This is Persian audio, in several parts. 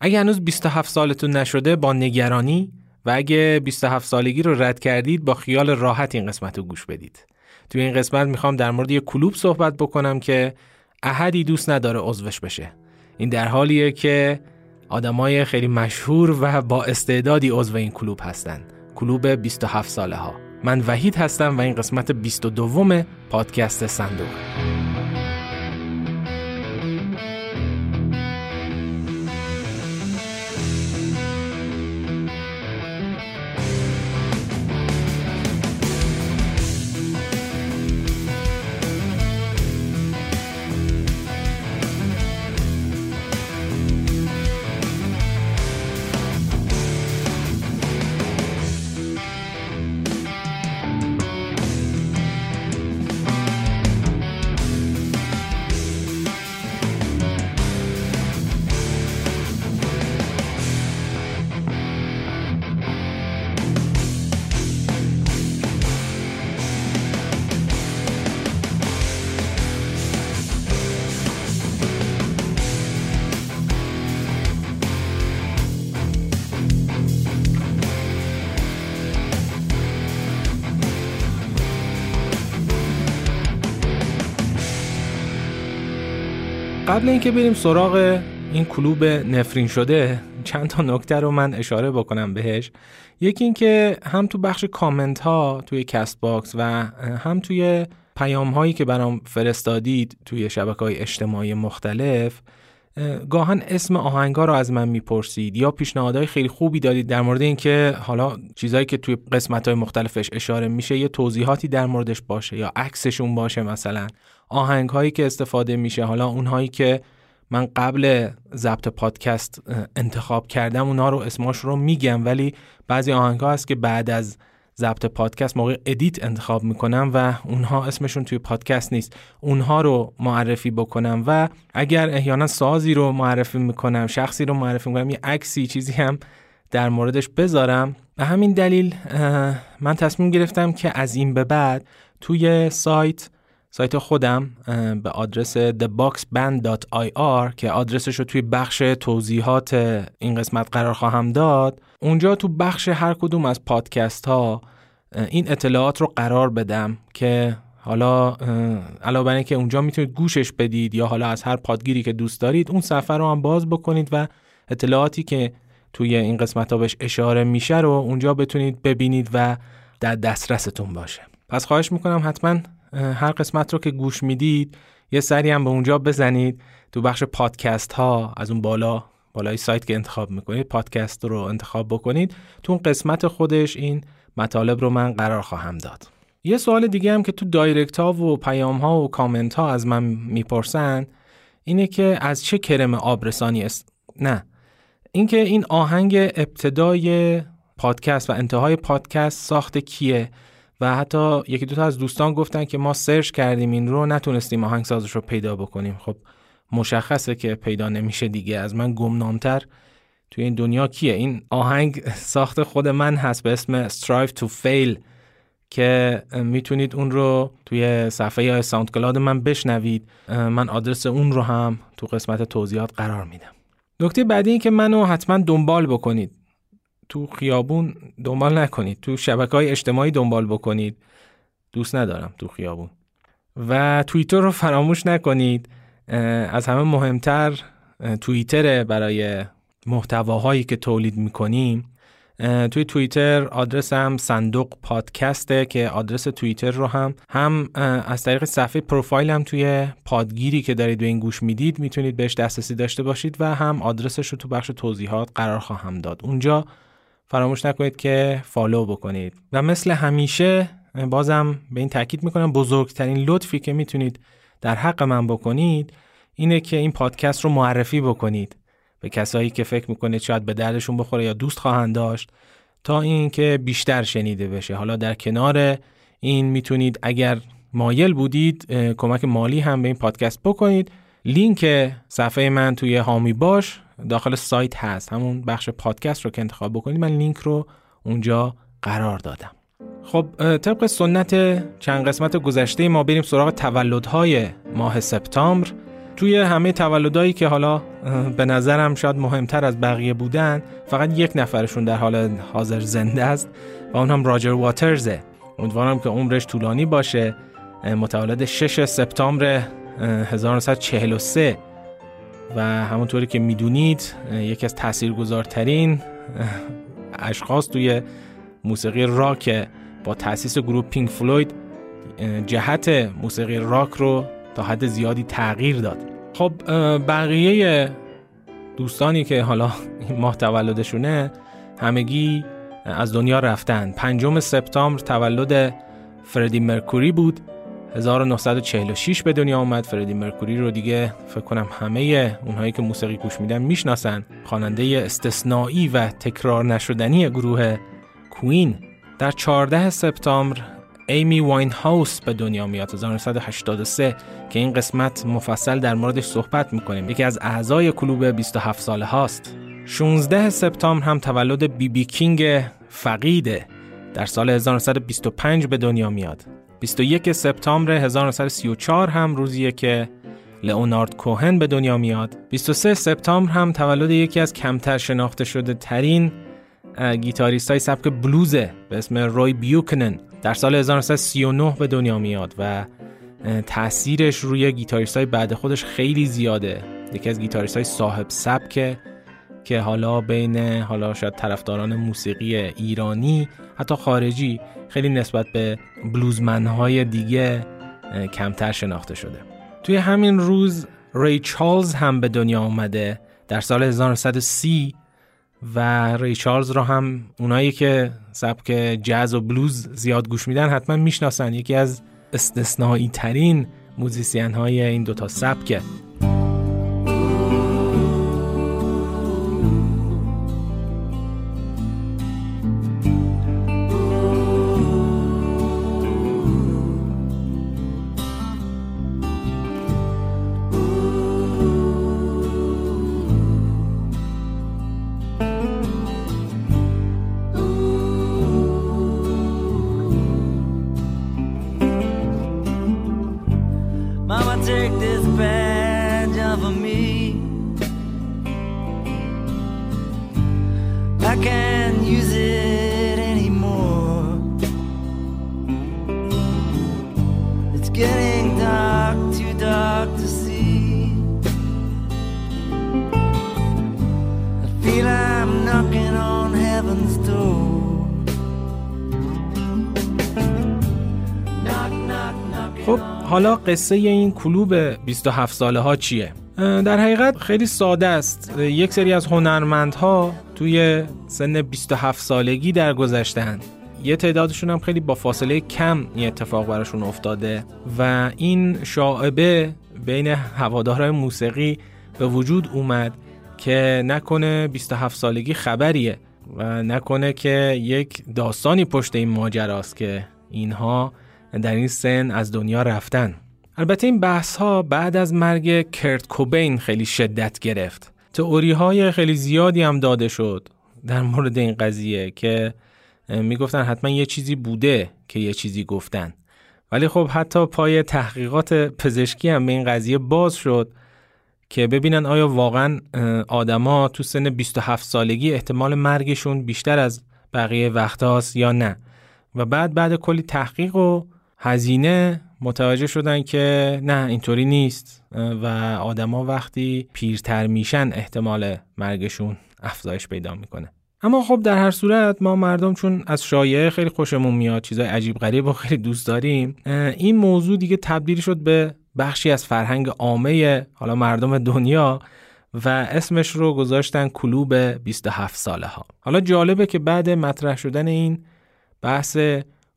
اگه هنوز 27 سالتون نشده با نگرانی و اگه 27 سالگی رو رد کردید با خیال راحت این قسمت رو گوش بدید. توی این قسمت میخوام در مورد یه کلوب صحبت بکنم که احدی دوست نداره عضوش بشه. این در حالیه که آدمای خیلی مشهور و با استعدادی عضو این کلوب هستن. کلوب 27 ساله ها. من وحید هستم و این قسمت 22 پادکست صندوق. قبل اینکه بریم سراغ این کلوب نفرین شده چند تا نکته رو من اشاره بکنم بهش. یکی این که هم تو بخش کامنت ها توی کست باکس و هم توی پیام هایی که برام فرستادید توی شبکه‌های اجتماعی مختلف گاهن اسم آهنگا رو از من میپرسید یا پیشنهادهای خیلی خوبی دادید در مورد اینکه حالا چیزایی که توی قسمت‌های مختلفش اشاره میشه یه توضیحاتی در موردش باشه یا عکسشون باشه، مثلا آهنگ‌هایی که استفاده میشه، حالا اونهایی که من قبل ضبط پادکست انتخاب کردم اونها رو اسماش رو میگم، ولی بعضی آهنگ‌ها هست که بعد از ضبط پادکست موقع ادیت انتخاب میکنم و اونها اسمشون توی پادکست نیست، اونها رو معرفی بکنم. و اگر احیانا سازی رو معرفی میکنم، شخصی رو معرفی میکنم، یه عکسی چیزی هم در موردش بذارم. به همین دلیل من تصمیم گرفتم که از این به بعد توی سایت خودم به آدرس theboxband.ir که آدرسش رو توی بخش توضیحات این قسمت قرار خواهم داد، اونجا تو بخش هر کدوم از پادکست ها این اطلاعات رو قرار بدم که حالا علاوه بر اینکه اونجا میتونید گوشش بدید یا حالا از هر پادگیری که دوست دارید اون صفحه رو هم باز بکنید و اطلاعاتی که توی این قسمت ها بهش اشاره میشه رو اونجا بتونید ببینید و در دسترستون باشه. پس خواهش میکنم حتماً هر قسمت رو که گوش میدید یه سری هم به اونجا بزنید. تو بخش پادکست ها از اون بالای سایت که انتخاب میکنید پادکست رو انتخاب بکنید، تو اون قسمت خودش این مطالب رو من قرار خواهم داد. یه سوال دیگه هم که تو دایرکت ها و پیام ها و کامنت ها از من میپرسن اینه که از چه کرم آبرسانی است؟ نه، اینکه این آهنگ ابتدای پادکست و انتهای پادکست ساخت کیه؟ و حتی یکی دوتا از دوستان گفتن که ما سرچ کردیم این رو نتونستیم آهنگسازش رو پیدا بکنیم. خب مشخصه که پیدا نمیشه دیگه، از من گمنامتر توی این دنیا کیه؟ این آهنگ ساخت خود من هست به اسم strive to fail که میتونید اون رو توی صفحه ساوندکلاود من بشنوید. من آدرس اون رو هم تو قسمت توضیحات قرار میدم. نکته بعدی این که منو حتما دنبال بکنید. تو خیابون دنبال نکنید، تو شبکه‌های اجتماعی دنبال بکنید. دوست ندارم تو خیابون. و توییتر رو فراموش نکنید. از همه مهمتر توییتر برای محتواهایی که تولید می‌کنیم. توی توییتر آدرسم صندوق پادکسته که آدرس توییتر رو هم از طریق صفحه پروفایلم توی پادگیری که دارید به این گوش میدید میتونید بهش دسترسی داشته باشید و هم آدرسش رو تو بخش توضیحات قرار خواهم داد. اونجا فراموش نکنید که فالو بکنید. و مثل همیشه بازم به این تاکید میکنم بزرگترین لطفی که میتونید در حق من بکنید اینه که این پادکست رو معرفی بکنید به کسایی که فکر میکنید شاید به دردشون بخوره یا دوست خواهند داشت تا این که بیشتر شنیده بشه. حالا در کنار این میتونید اگر مایل بودید کمک مالی هم به این پادکست بکنید. لینک صفحه من توی هامی باش داخل سایت هست، همون بخش پادکست رو که انتخاب بکنید من لینک رو اونجا قرار دادم. خب طبق سنت چند قسمت گذشته ما بریم سراغ تولدهای ماه سپتامبر توی همه تولدایی که حالا به نظرم شاید مهمتر از بقیه بودن، فقط یک نفرشون در حال حاضر زنده است و اون هم راجر واترزه. امیدوارم که عمرش طولانی باشه. متولد 6 سپتامبر 1943 و همونطوری که میدونید یکی از تاثیرگذارترین اشخاص توی موسیقی راک، با تأسیس گروه پینک فلوید جهت موسیقی راک رو تا حد زیادی تغییر داد. خب بقیه دوستانی که حالا این ماه تولدشونه همگی از دنیا رفتن. 5 سپتامبر تولد فردی مرکوری بود. 1946 به دنیا اومد. فردی مرکوری رو دیگه فکر کنم همه اونهایی که موسیقی گوش میدن میشناسن. خواننده استثنایی و تکرار نشدنی گروه کوین. در 14 سپتامبر ایمی واین هاوس به دنیا میاد 1983 که این قسمت مفصل در موردش صحبت میکنیم. یکی از اعضای کلوب 27 ساله هاست. 16 سپتامبر هم تولد بی بی کینگ فقیده. در سال 1925 به دنیا میاد. 21 سپتامبر 1934 هم روزیه که لئونارد کوهن به دنیا میاد. 23 سپتامبر هم تولد یکی از کمتر شناخته شده ترین گیتاریستای سبک بلوزه به اسم روی بیوکنن. در سال 1939 به دنیا میاد و تأثیرش روی گیتاریستای بعد خودش خیلی زیاده. یکی از گیتاریستای صاحب سبکه که حالا بین شاید طرفداران موسیقی ایرانی حتی خارجی خیلی نسبت به بلوزمنهای دیگه کمتر شناخته شده. توی همین روز ری چارلز هم به دنیا اومده در سال 1930 و ری چارلز رو هم اونایی که سبک جاز و بلوز زیاد گوش میدن حتما میشناسن. یکی از استثنایی ترین موزیسین های این دوتا سبکه. حالا قصه این کلوب 27 ساله ها چیه؟ در حقیقت خیلی ساده است. یک سری از هنرمندها توی سن 27 سالگی درگذشتند. یه تعدادشون هم خیلی با فاصله کم این اتفاق براشون افتاده و این شائبه بین هواداران موسیقی به وجود اومد که نکنه 27 سالگی خبریه و نکنه که یک داستانی پشت این ماجراست که اینها در این سن از دنیا رفتن. البته این بحث ها بعد از مرگ کرت کوبین خیلی شدت گرفت. تئوری های خیلی زیادی هم داده شد در مورد این قضیه که میگفتن حتما یه چیزی بوده که یه چیزی گفتن، ولی خب حتی پای تحقیقات پزشکی هم به این قضیه باز شد که ببینن آیا واقعا آدما تو سن 27 سالگی احتمال مرگشون بیشتر از بقیه وقت هاست یا نه. و بعد کلی تحقیق و هزینه متوجه شدن که نه، اینطوری نیست و آدما وقتی پیرتر میشن احتمال مرگشون افزایش پیدا میکنه. اما خب در هر صورت ما مردم چون از شایعه خیلی خوشمون میاد، چیزای عجیب غریب و خیلی دوست داریم، این موضوع دیگه تبدیل شد به بخشی از فرهنگ عامه حالا مردم دنیا و اسمش رو گذاشتن کلوب 27 ساله ها. حالا جالبه که بعد مطرح شدن این بحث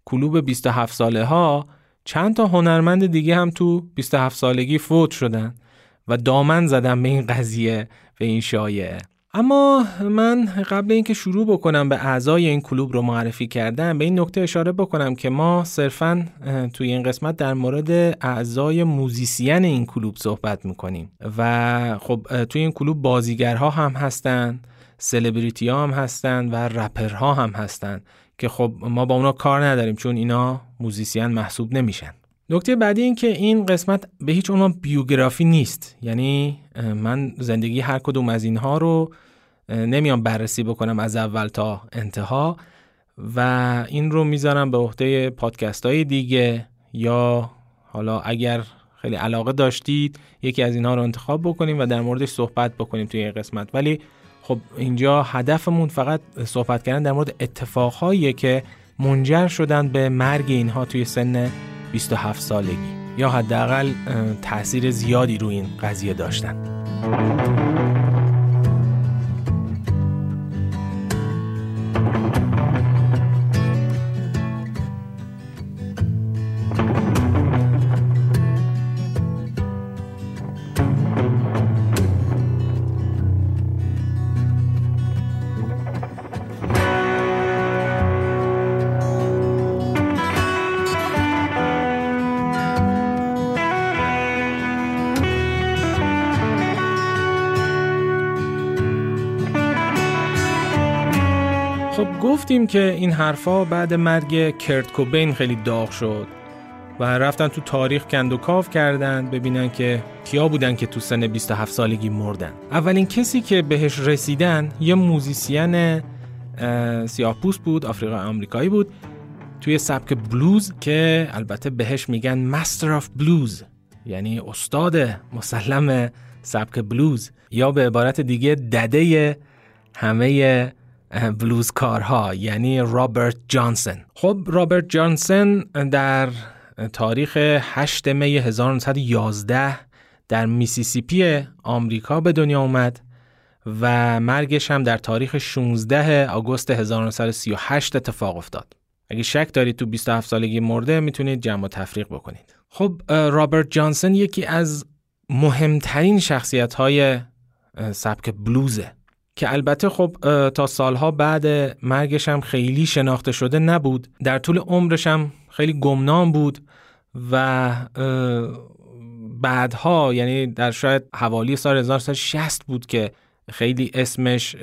کلوب 27 ساله ها چند تا هنرمند دیگه هم تو 27 سالگی فوت شدن و دامن زدن به این قضیه، به این شایعه. اما من قبل اینکه شروع بکنم به اعضای این کلوب رو معرفی کردم به این نکته اشاره بکنم که ما صرفاً توی این قسمت در مورد اعضای موزیسین این کلوب صحبت میکنیم و خب توی این کلوب بازیگرها هم هستن، سلبریتی ها هم هستن و رپرها هم هستن که خب ما با اونا کار نداریم چون اینا موزیسین محسوب نمیشن. نکته بعدی این که این قسمت به هیچ عنوان بیوگرافی نیست، یعنی من زندگی هر کدوم از اینها رو نمیام بررسی بکنم از اول تا انتها و این رو میذارم به عهده پادکست های دیگه، یا حالا اگر خیلی علاقه داشتید یکی از اینها رو انتخاب بکنیم و در موردش صحبت بکنیم توی این قسمت. ولی خب اینجا هدفمون فقط صحبت کردن در مورد اتفاقهایی که منجر شدن به مرگ اینها توی سن 27 سالگی یا حداقل تأثیر زیادی روی این قضیه داشتن. گفتیم که این حرفا بعد مرگ کرت کوبین خیلی داغ شد و رفتن تو تاریخ کند و کاف کردن ببینن که کیا بودن که تو سن 27 سالگی مردن. اولین کسی که بهش رسیدن یه موزیسین سیاه‌پوست بود، آفریقایی آمریکایی بود توی سبک بلوز که البته بهش میگن مستر آف بلوز، یعنی استاد مسلم سبک بلوز یا به عبارت دیگه دده همه بلوز کارها، یعنی رابرت جانسون. خب رابرت جانسون در تاریخ 8 می 1911 در میسیسیپی آمریکا به دنیا اومد و مرگش هم در تاریخ 16 آگوست 1938 اتفاق افتاد. اگه شک دارید تو 27 سالگی مرده میتونید جمع و تفریق بکنید. خب رابرت جانسون یکی از مهمترین شخصیت‌های سبک بلوزه که البته خب تا سالها بعد مرگش هم خیلی شناخته شده نبود، در طول عمرش هم خیلی گمنام بود و بعدها یعنی در شاید حوالی سال 1960 بود که خیلی اسمش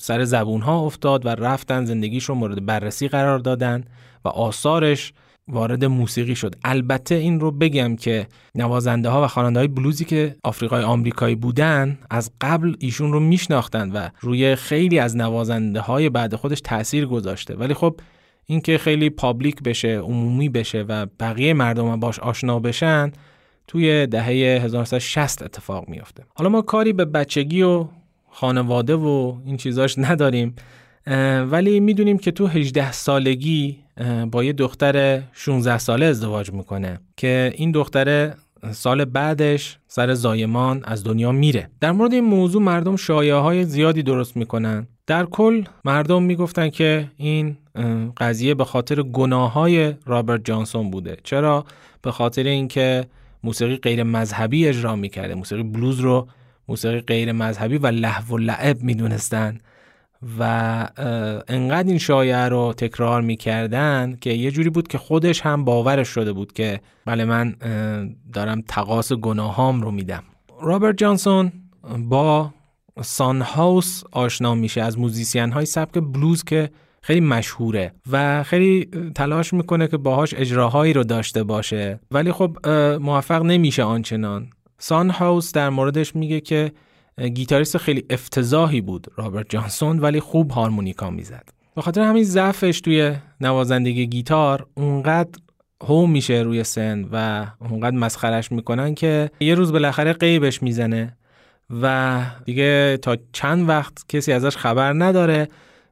سر زبونها افتاد و رفتن زندگیش رو مورد بررسی قرار دادن و آثارش وارد موسیقی شد. البته این رو بگم که نوازنده ها و خواننده های بلوزی که آفریقای آمریکایی بودن از قبل ایشون رو میشناختن و روی خیلی از نوازنده های بعد خودش تأثیر گذاشته، ولی خب این که خیلی پابلیک بشه، عمومی بشه و بقیه مردم باش آشنا بشن توی دهه 1960 اتفاق میفته. حالا ما کاری به بچگی و خانواده و این چیزاش نداریم، ولی میدونیم که تو 18 سالگی با یه دختر 16 ساله ازدواج میکنه که این دختر سال بعدش سر زایمان از دنیا میره. در مورد این موضوع مردم شایعه های زیادی درست میکنن. در کل مردم میگفتن که این قضیه به خاطر گناه های رابرت جانسون بوده. چرا؟ به خاطر اینکه موسیقی غیر مذهبی اجرا میکرده. موسیقی بلوز رو موسیقی غیر مذهبی و لهو و لعب میدونستن و انقدر این شایعه رو تکرار می‌کردن که یه جوری بود که خودش هم باورش شده بود که بله من دارم تقاص گناهام رو میدم. رابرت جانسون با سان هاوس آشنا میشه از موزیسین های سبک بلوز که خیلی مشهوره و خیلی تلاش میکنه که باهاش اجراهایی رو داشته باشه، ولی خب موفق نمیشه آنچنان. سان هاوس در موردش میگه که گیتاریست خیلی افتضاحی بود رابرت جانسون، ولی خوب هارمونیکا میزد. به خاطر همین ضعفش توی نوازندگی گیتار اونقدر هو میشه روی سن و اونقدر مسخرش میکنن که یه روز بالاخره غیبش میزنه و دیگه تا چند وقت کسی ازش خبر نداره.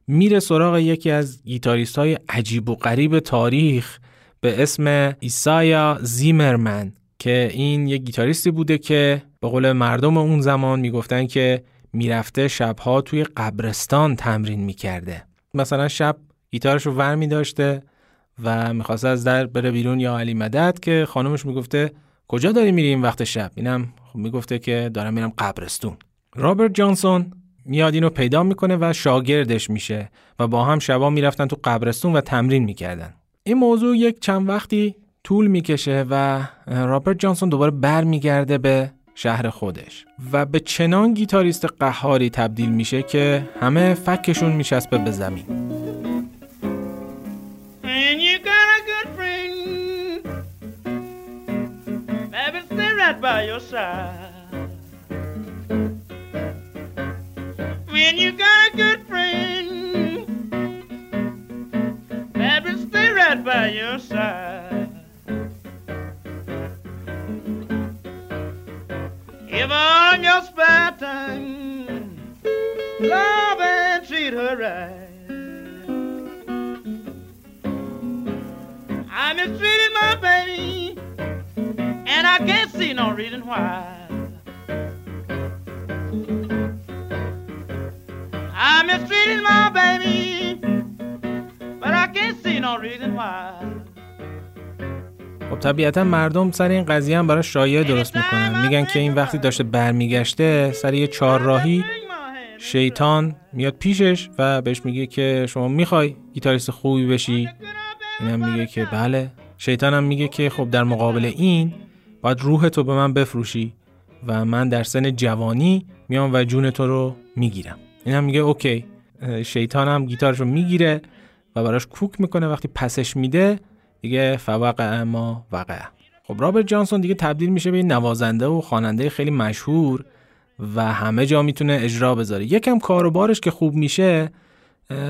میره سراغ یکی از گیتاریست‌های عجیب و غریب تاریخ به اسم ایسایا زیمرمن که این یه گیتاریستی بوده که به قول مردم اون زمان میگفتن که میرفته شبها توی قبرستان تمرین میکرده. مثلا شب گیتارش رو ور میداشته و میخواسته از در بره بیرون یا علی مدد که خانمش میگفته کجا داری میری این وقت شب؟ اینم خب میگفته که دارم میرم قبرستون. رابرت جانسون میاد اینو پیدا میکنه و شاگردش میشه و با هم شبا میرفتن تو قبرستون و تمرین میکردن. این موضوع یک چند وقتی طول میکشه و رابرت جانسون دوباره برمیگرده به شهر خودش و به چنان گیتاریست قهاری تبدیل میشه که همه فکشون میچسبه به زمین. side. When you got a good friend that will stay right by your side. Give her your spare time, love and treat her right. I mistreated my baby, and I can't see no reason why. I mistreated my baby, but I can't see no reason why. خب طبیعتا مردم سر این قضیه هم برای شایعه درست میکنن، میگن که این وقتی داشته برمیگشته سر یه چهارراهی شیطان میاد پیشش و بهش میگه که شما میخوای گیتاریست خوبی بشی؟ اینم میگه که بله. شیطانم میگه که خب در مقابل این باید روح تو به من بفروشی و من در سن جوانی میام و جون تو رو میگیرم. اینم میگه اوکی. شیطانم گیتارش رو میگیره و براش کوک میکنه، وقتی پسش میده دیگه فوقع ما وقع. خب رابرت جانسون دیگه تبدیل میشه به نوازنده و خواننده خیلی مشهور و همه جا میتونه اجرا بذاره. یکم کار و بارش که خوب میشه،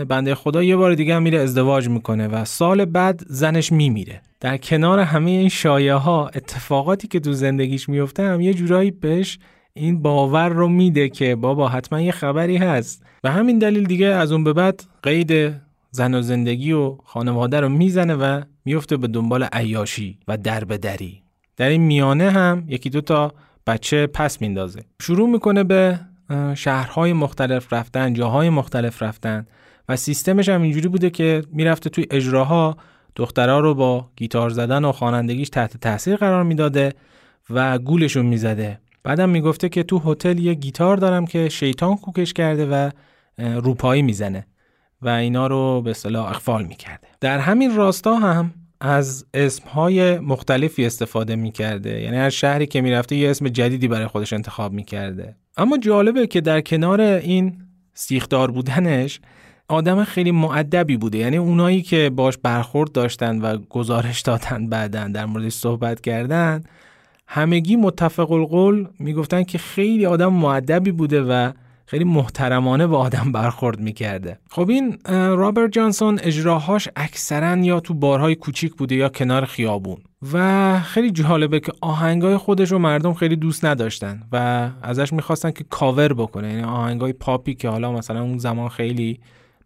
بنده خدا یه بار دیگه هم میره ازدواج میکنه و سال بعد زنش میمیره. در کنار همه این شایعه ها، اتفاقاتی که تو زندگیش میفته هم یه جورایی بهش این باور رو میده که بابا حتما یه خبری هست. و همین دلیل دیگه از اون به بعد قید زن و زندگی و خانواده رو میزنه و میفته به دنبال عیاشی و دربدری. در این میانه هم یکی دو تا بچه پس میندازه. شروع میکنه به شهرهای مختلف رفتن، جاهای مختلف رفتن و سیستمش هم اینجوری بوده که میرفته توی اجراها دخترها رو با گیتار زدن و خوانندگیش تحت تاثیر قرار میداده و گولشون میزده. بعدم میگفته که تو هتل یه گیتار دارم که شیطان کوکش کرده و روپایی میزنه و اینا رو به اصطلاح اخفال میکرده. در همین راستا هم از اسمهای مختلفی استفاده میکرده، یعنی هر شهری که میرفته یه اسم جدیدی برای خودش انتخاب میکرده. اما جالبه که در کنار این سیخدار بودنش آدم خیلی مؤدبی بوده، یعنی اونایی که باش برخورد داشتن و گزارش دادن بعدن در موردش صحبت کردن همگی متفق القول میگفتن که خیلی آدم مؤدبی بوده و خیلی محترمانه با آدم برخورد میکرده. خب این رابرت جانسون اجراهاش اکثرا یا تو بارهای کوچیک بوده یا کنار خیابون و خیلی جالبه که آهنگای خودش رو مردم خیلی دوست نداشتن و ازش میخواستن که کاور بکنه، یعنی آهنگای پاپی که حالا مثلا اون زمان خیلی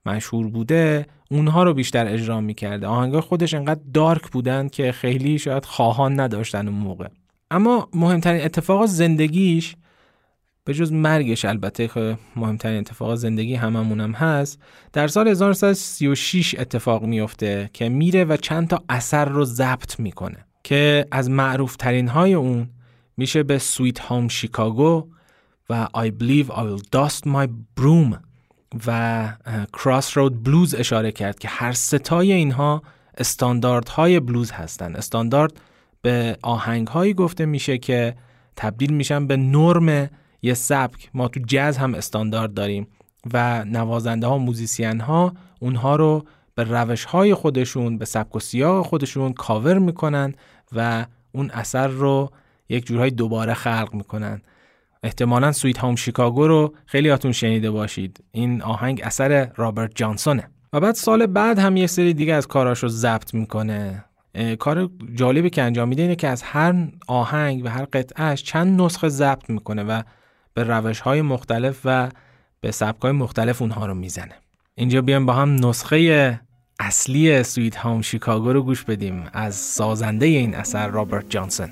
مشهور بوده اونها رو بیشتر اجرا میکرده. آهنگای خودش انقدر دارک بودن که خیلی شاید خواهان نداشتن اون موقع. اما مهمترین اتفاقات زندگیش به جز مرگش، البته که مهمترین اتفاقات زندگی هممونم هست، در سال 1936 اتفاق میفته که میره و چند تا اثر رو ضبط میکنه که از معروف ترین های اون میشه به سویت هوم شیکاگو و I Believe I'll Dust My Broom و Crossroads Blues اشاره کرد که هر ستای اینها استانداردهای بلوز هستن. استاندارد به آهنگهایی گفته میشه که تبدیل میشن به نرم یه سبک. ما تو جاز هم استاندارد داریم و نوازنده ها، موزیسین ها اونها رو به روش های خودشون، به سبک و سیاق خودشون کاور میکنن و اون اثر رو یک جورهای دوباره خلق میکنن. احتمالاً سویت هوم شیکاگو رو خیلی هاتون شنیده باشید. این آهنگ اثر رابرت جانسونه. و بعد سال بعد هم یه سری دیگه از کاراشو ضبط میکنه. کار جالبی که انجام میده اینه که از هر آهنگ و هر قطعهش چند نسخه ضبط میکنه و به روش‌های مختلف و به سبک‌های مختلف اونها رو میزنه. اینجا بیایم با هم نسخه اصلی سویت هوم شیکاگو رو گوش بدیم از سازنده این اثر رابرت جانسون.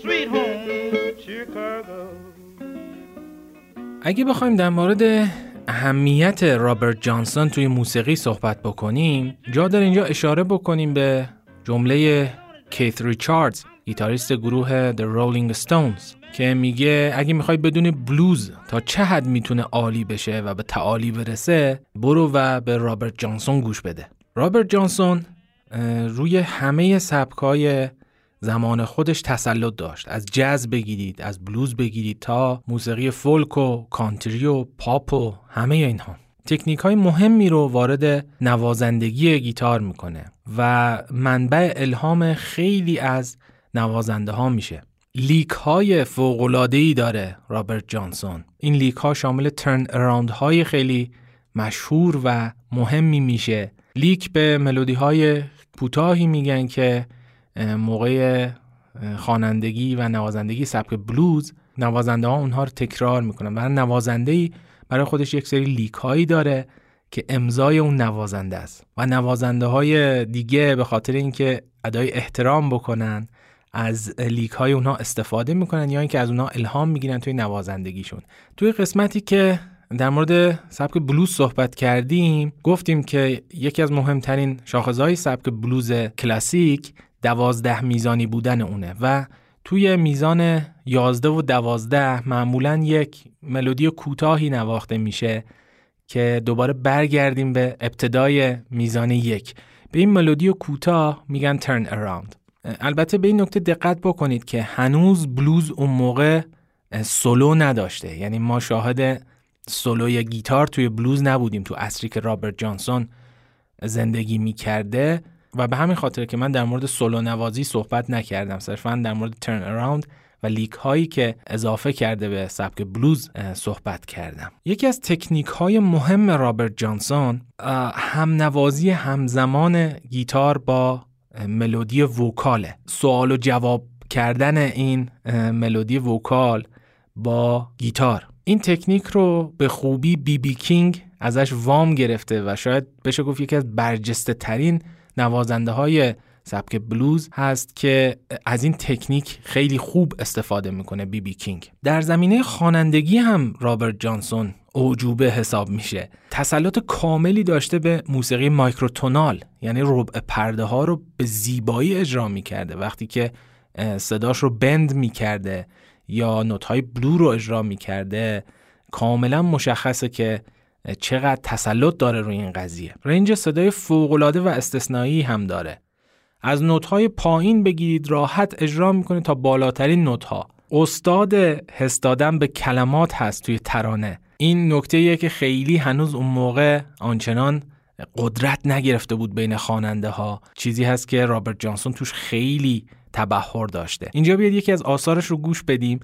sweet home Chicago. اگه بخوایم در مورد اهمیت رابرت جانسون توی موسیقی صحبت بکنیم، جا داره اینجا اشاره بکنیم به جمله کیث ریچاردز، گیتاریست گروه The Rolling Stones، که میگه اگه میخوای بدون بلوز تا چه حد میتونه عالی بشه و به تعالی برسه، برو و به رابرت جانسون گوش بده. رابرت جانسون روی همه سبکای زمان خودش تسلط داشت. از جاز بگیرید، از بلوز بگیرید تا موسیقی فولک و کانتری و پاپ و همه اینها. تکنیک‌های مهمی رو وارد نوازندگی گیتار میکنه و منبع الهام خیلی از نوازنده ها میشه. لیک های فوق‌العاده‌ای داره رابرت جانسون. این لیک ها شامل ترن اراوند های خیلی مشهور و مهمی میشه. لیک به ملودی های کوتاهی میگن که موقع خوانندگی و نوازندگی سبک بلوز نوازنده ها اونها رو تکرار میکنن. برای نوازنده‌ای برای خودش یک سری لیک هایی داره که امضای اون نوازنده است و نوازنده های دیگه به خاطر اینکه ادای احترام بکنن از لیک های اونها استفاده میکنن یا اینکه از اونها الهام میگیرن توی نوازندگیشون. توی قسمتی که در مورد سبک بلوز صحبت کردیم گفتیم که یکی از مهمترین شاخصهای سبک بلوز کلاسیک 12 میزانی بودن اونه و توی میزان 11 و 12 معمولاً یک ملودی کوتاهی نواخته میشه که دوباره برگردیم به ابتدای میزان 1. به این ملودی کوتاه میگن ترن اراوند. البته به این نکته دقت بکنید که هنوز بلوز اون موقع سولو نداشته، یعنی ما شاهد سولوی گیتار توی بلوز نبودیم تو عصری که رابرت جانسون زندگی میکرده و به همین خاطر که من در مورد سولو نوازی صحبت نکردم، صرفاً در مورد ترن اراوند و لیک هایی که اضافه کرده به سبک بلوز صحبت کردم. یکی از تکنیک های مهم رابرت جانسون هم نوازی همزمان گیتار با ملودی وکاله. سوال و جواب کردن این ملودی وکال با گیتار، این تکنیک رو به خوبی بی بی کینگ ازش وام گرفته و شاید بشه گفت یکی از برجسته ترین نوازنده های سبک بلوز هست که از این تکنیک خیلی خوب استفاده میکنه بی بی کینگ. در زمینه خوانندگی هم رابرت جانسون اوجوبه حساب میشه. تسلط کاملی داشته به موسیقی مایکروتونال، یعنی ربع پرده ها رو به زیبایی اجرا میکرده. وقتی که صداش رو بند میکرده یا نوت های بلو رو اجرا میکرده کاملا مشخصه که چقدر تسلط داره روی این قضیه. رنج صدای فوق‌العاده و استثنایی هم داره. از نوت‌های پایین بگیرید راحت اجرا میکنه تا بالاترین نوت‌ها. استاد حس دادن به کلمات هست توی ترانه. این نکته‌ایه که خیلی هنوز اون موقع آنچنان قدرت نگرفته بود بین خواننده‌ها. چیزی هست که رابرت جانسون توش خیلی تبحر داشته. اینجا بیاد یکی از آثارش رو گوش بدیم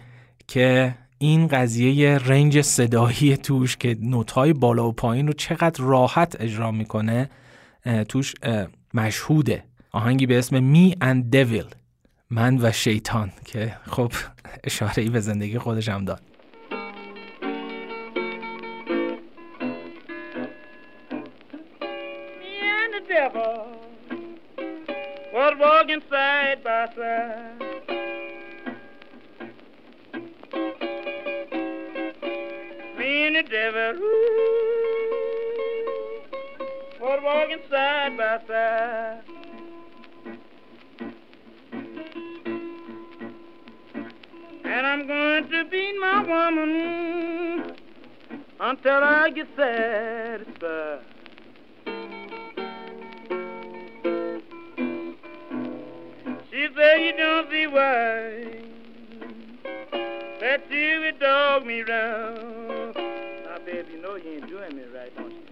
که این قضیه رنج صدایی توش که نوت‌های بالا و پایین رو چقدر راحت اجرا میکنه توش مشهوده. آهنگی به اسم می اند دیویل، من و شیطان، که خب اشاره‌ای به زندگی خودش هم داد. And I'm going to be my woman until I get satisfied. She said you don't see why that you would dog me round. Now baby, you know you ain't doing me right, don't you?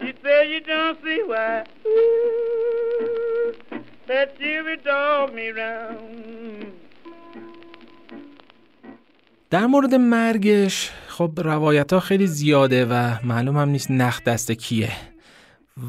She said you don't see why, ooh, that you would dog me round. در مورد مرگش خب روایت ها خیلی زیاده و معلوم هم نیست نخ دست کیه،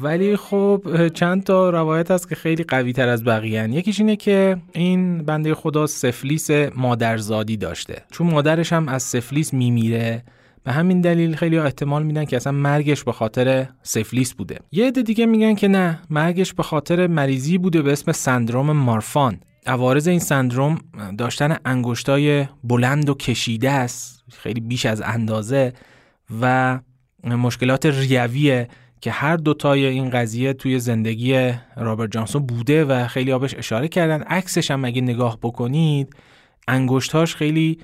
ولی خب چند تا روایت هست که خیلی قوی تر از بقیه هن. یکیش اینه که این بنده خدا سفلیس مادرزادی داشته، چون مادرش هم از سفلیس میمیره. به همین دلیل خیلی احتمال میدن که اصلا مرگش به خاطر سفلیس بوده. یه عده دیگه میگن که نه، مرگش به خاطر مریضی بوده به اسم سندروم مارفان عوارض این سندروم داشتن انگشتای بلند و کشیده است، خیلی بیش از اندازه، و مشکلات ریویه که هر دوتای این قضیه توی زندگی رابرت جانسون بوده و خیلی آبش اشاره کردن. عکسش هم اگه نگاه بکنید انگشتاش خیلی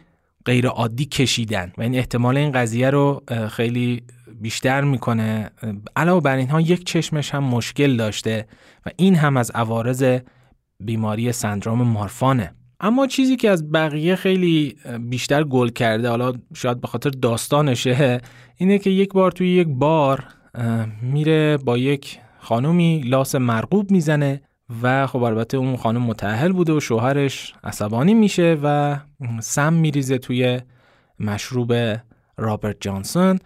غیر عادی کشیدن و این احتمال این قضیه رو خیلی بیشتر میکنه. علاوه بر اینها یک چشمش هم مشکل داشته و این هم از عوارض بیماری سندرم مارفانه. اما چیزی که از بقیه خیلی بیشتر گل کرده، حالا شاید به خاطر داستانشه، اینه که یک بار توی یک بار میره با یک خانومی لاس مرغوب میزنه و خب البته اون خانم متأهل بوده و شوهرش عصبانی میشه و سم میریزه توی مشروب رابرت جانسون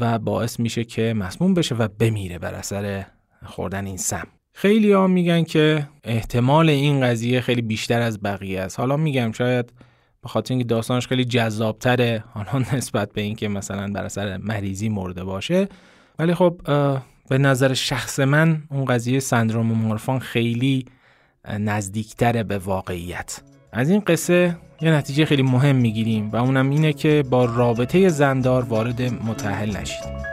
و باعث میشه که مسموم بشه و بمیره بر اثر خوردن این سم. خیلی ها میگن که احتمال این قضیه خیلی بیشتر از بقیه است. حالا میگم شاید به خاطر اینکه داستانش خیلی جذابتره حالا نسبت به اینکه مثلا بر اثر مریضی مرده باشه، ولی خب به نظر شخص من اون قضیه سندروم مارفان خیلی نزدیکتره به واقعیت. از این قصه یه نتیجه خیلی مهم میگیریم و اونم اینه که با رابطه زندار وارد متأهل نشید.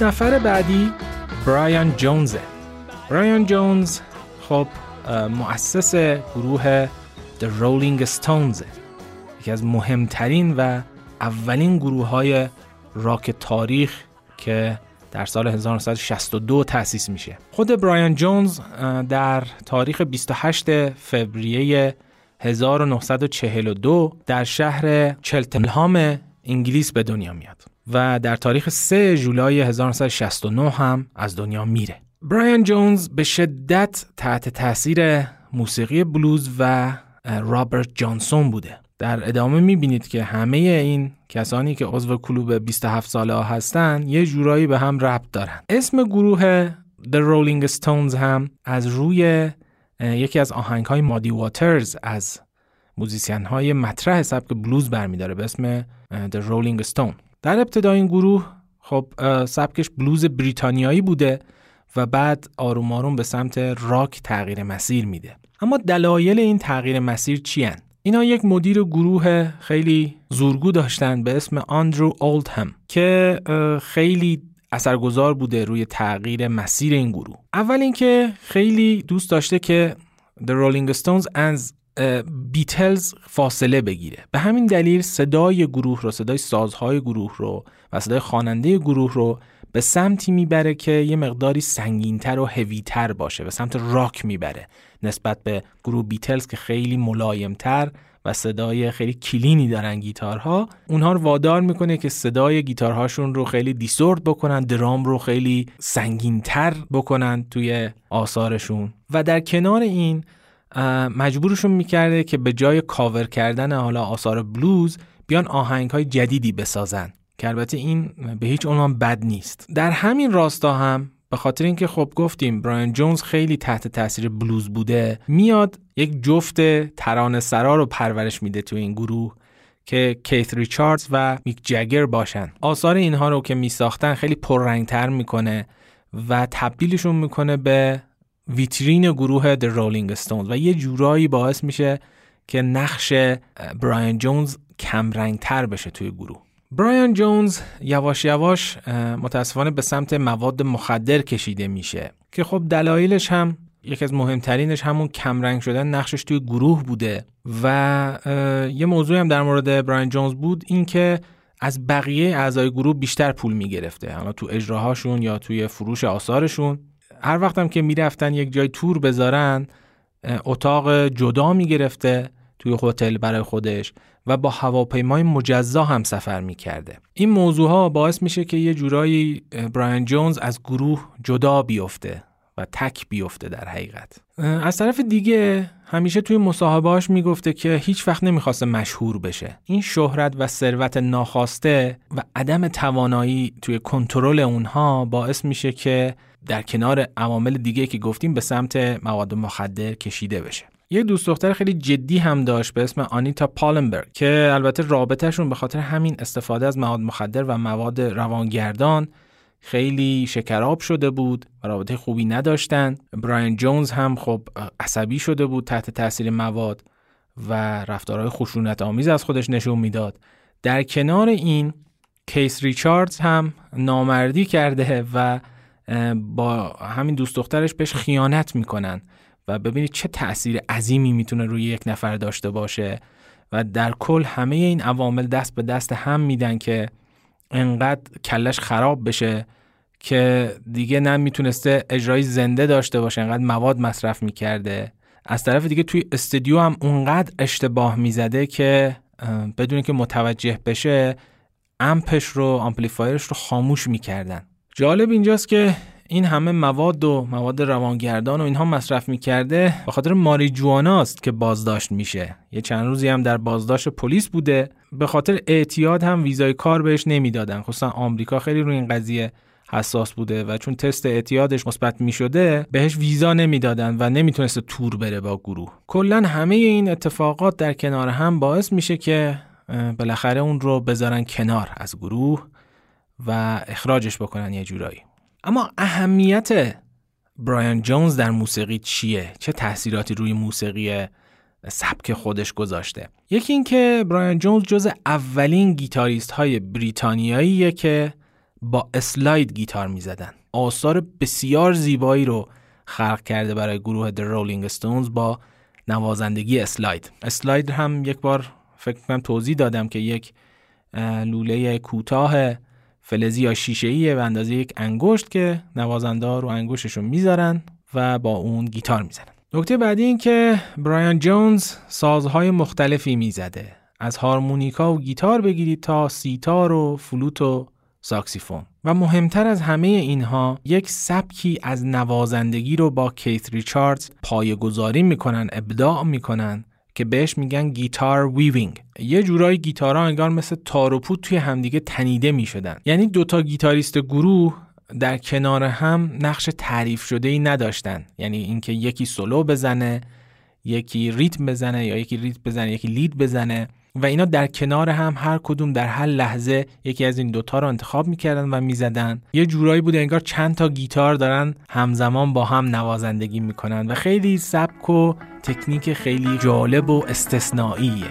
نفر بعدی برایان جونزه. برایان جونز خب مؤسس گروه The Rolling Stones، یکی از مهمترین و اولین گروه‌های راک تاریخ که در سال 1962 تأسیس میشه. خود برایان جونز در تاریخ 28 فوریه 1942 در شهر چلتنهام انگلیس به دنیا میاد و در تاریخ 3 جولای 1969 هم از دنیا میره. برایان جونز به شدت تحت تاثیر موسیقی بلوز و رابرت جانسون بوده. در ادامه میبینید که همه این کسانی که عضو کلوب 27 سالهها هستن یه جورایی به هم ربط دارن. اسم گروه The Rolling Stones هم از روی یکی از آهنگ‌های مادی واترز از موزیسین‌های مطرح سبک بلوز برمی‌داره به اسم The Rolling Stone. در ابتدا این گروه خب سبکش بلوز بریتانیایی بوده و بعد آروم آروم به سمت راک تغییر مسیر میده. اما دلایل این تغییر مسیر چی هن؟ اینا یک مدیر گروه خیلی زورگو داشتن به اسم آندرو اولدهم که خیلی اثرگذار بوده روی تغییر مسیر این گروه. اول اینکه خیلی دوست داشته که The Rolling Stones از بیتلز فاصله بگیره، به همین دلیل صدای گروه رو، صدای سازهای گروه رو و صدای خواننده گروه رو به سمتی میبره که یه مقداری سنگینتر و هویتر باشه، به سمت راک میبره نسبت به گروه بیتلز که خیلی ملایمتر و صدای خیلی کلینی دارن گیتارها. اونها رو وادار میکنه که صدای گیتارهاشون رو خیلی دیسورد بکنن، درام رو خیلی سنگینتر بکنن توی آثارشون و در کنار این مجبورشون میکرده که به جای کاور کردن حالا آثار بلوز بیان آهنگ‌های جدیدی بسازن که البته این به هیچ عنوان بد نیست. در همین راستا هم به خاطر اینکه خب گفتیم برایان جونز خیلی تحت تاثیر بلوز بوده، میاد یک جفت ترانه‌سرا رو پرورش میده تو این گروه که کیت ریچاردز و میک جگر باشن. آثار اینها رو که میساختن خیلی پررنگتر میکنه و تبدیلشون میکنه به ویترین گروه The Rolling Stones و یه جورایی باعث میشه که نقش برایان جونز کم رنگتر بشه توی گروه. برایان جونز یواش یواش متاسفانه به سمت مواد مخدر کشیده میشه که خب دلایلش هم یکی از مهمترینش همون کم رنگ شدن نقشش توی گروه بوده و یه موضوعی هم در مورد برایان جونز بود، این که از بقیه اعضای گروه بیشتر پول میگرفته، حالا تو اجراهاشون یا توی فروش آثارشون. هر وقتم که میرفتن یک جای تور بذارن اتاق جدا میگرفته توی هتل برای خودش و با هواپیمای مجزا هم سفر میکرده. این موضوعها باعث میشه که یه جورایی براین جونز از گروه جدا بیفته و تک بیفته در حقیقت. از طرف دیگه همیشه توی مصاحبهاش میگفته که هیچ وقت نمیخواسته مشهور بشه. این شهرت و ثروت ناخواسته و عدم توانایی توی کنترل اونها باعث میشه که در کنار عوامل دیگه که گفتیم به سمت مواد مخدر کشیده بشه. یه دوست دختر خیلی جدی هم داشت به اسم آنیتا پالنبرگ که البته رابطهشون به خاطر همین استفاده از مواد مخدر و مواد روانگردان خیلی شکراب شده بود و رابطه خوبی نداشتن. براین جونز هم خب عصبی شده بود تحت تاثیر مواد و رفتارهای خشونت آمیز از خودش نشون میداد. در کنار این کیس ریچاردز هم نامردی کرده و با همین دوست دخترش بهش خیانت میکنن و ببینید چه تأثیر عظیمی میتونه روی یک نفر داشته باشه و در کل همه این عوامل دست به دست هم میدن که انقدر کلش خراب بشه که دیگه نمیتونسته اجرای زنده داشته باشه، انقدر مواد مصرف میکرده. از طرف دیگه توی استودیو هم اونقدر اشتباه میزده که بدون که متوجه بشه امپش رو، آمپلیفایرش رو خاموش میکردن. جالب اینجاست که این همه مواد و مواد روانگردان و اینها مصرف میکرده به خاطر ماریجوانا است که بازداشت میشه. یه چند روزی هم در بازداشت پلیس بوده. به خاطر اعتیاد هم ویزای کار بهش نمیدادن. خصوصا آمریکا خیلی روی این قضیه حساس بوده و چون تست اعتیادش مثبت میشده بهش ویزا نمیدادن و نمیتونسته تور بره با گروه. کلا همه این اتفاقات در کنار هم باعث میشه که بالاخره اون رو بذارن کنار از گروه و اخراجش بکنن یه جورایی. اما اهمیت براین جونز در موسیقی چیه؟ چه تأثیراتی روی موسیقی سبک خودش گذاشته؟ یکی این که براین جونز جز اولین گیتاریست های بریتانیاییه که با اسلاید گیتار می زدن. آثار بسیار زیبایی رو خلق کرده برای گروه The Rolling Stones با نوازندگی اسلاید. اسلاید هم یک بار فکر کنم توضیح دادم که یک لوله کوتاه فلزی یا شیشه‌ایه به اندازه یک انگشت که نوازنده رو انگشتشون میذارن و با اون گیتار میزنن. نکته بعدی این که براین جونز سازهای مختلفی میزده. از هارمونیکا و گیتار بگیرید تا سیتار و فلوت و ساکسیفون. و مهمتر از همه اینها یک سبکی از نوازندگی رو با کیت ریچاردز پایه‌گذاری میکنن، ابداع میکنن که بهش میگن گیتار ویوینگ. یه جورایی گیتارها انگار مثل تار و پود توی همدیگه تنیده میشدن. یعنی دوتا گیتاریست گروه در کنار هم نقش تعریف شده ای نداشتن. یعنی اینکه یکی سولو بزنه، یکی ریتم بزنه یا یکی ریتم بزنه، یکی لید بزنه و اینا در کنار هم هر کدوم در هر لحظه یکی از این دوتا رو انتخاب میکردن و میزدن. یه جورایی بود انگار چند تا گیتار دارن همزمان با هم نوازندگی میکنن و خیلی سبک و تکنیک خیلی جالب و استثنائیه.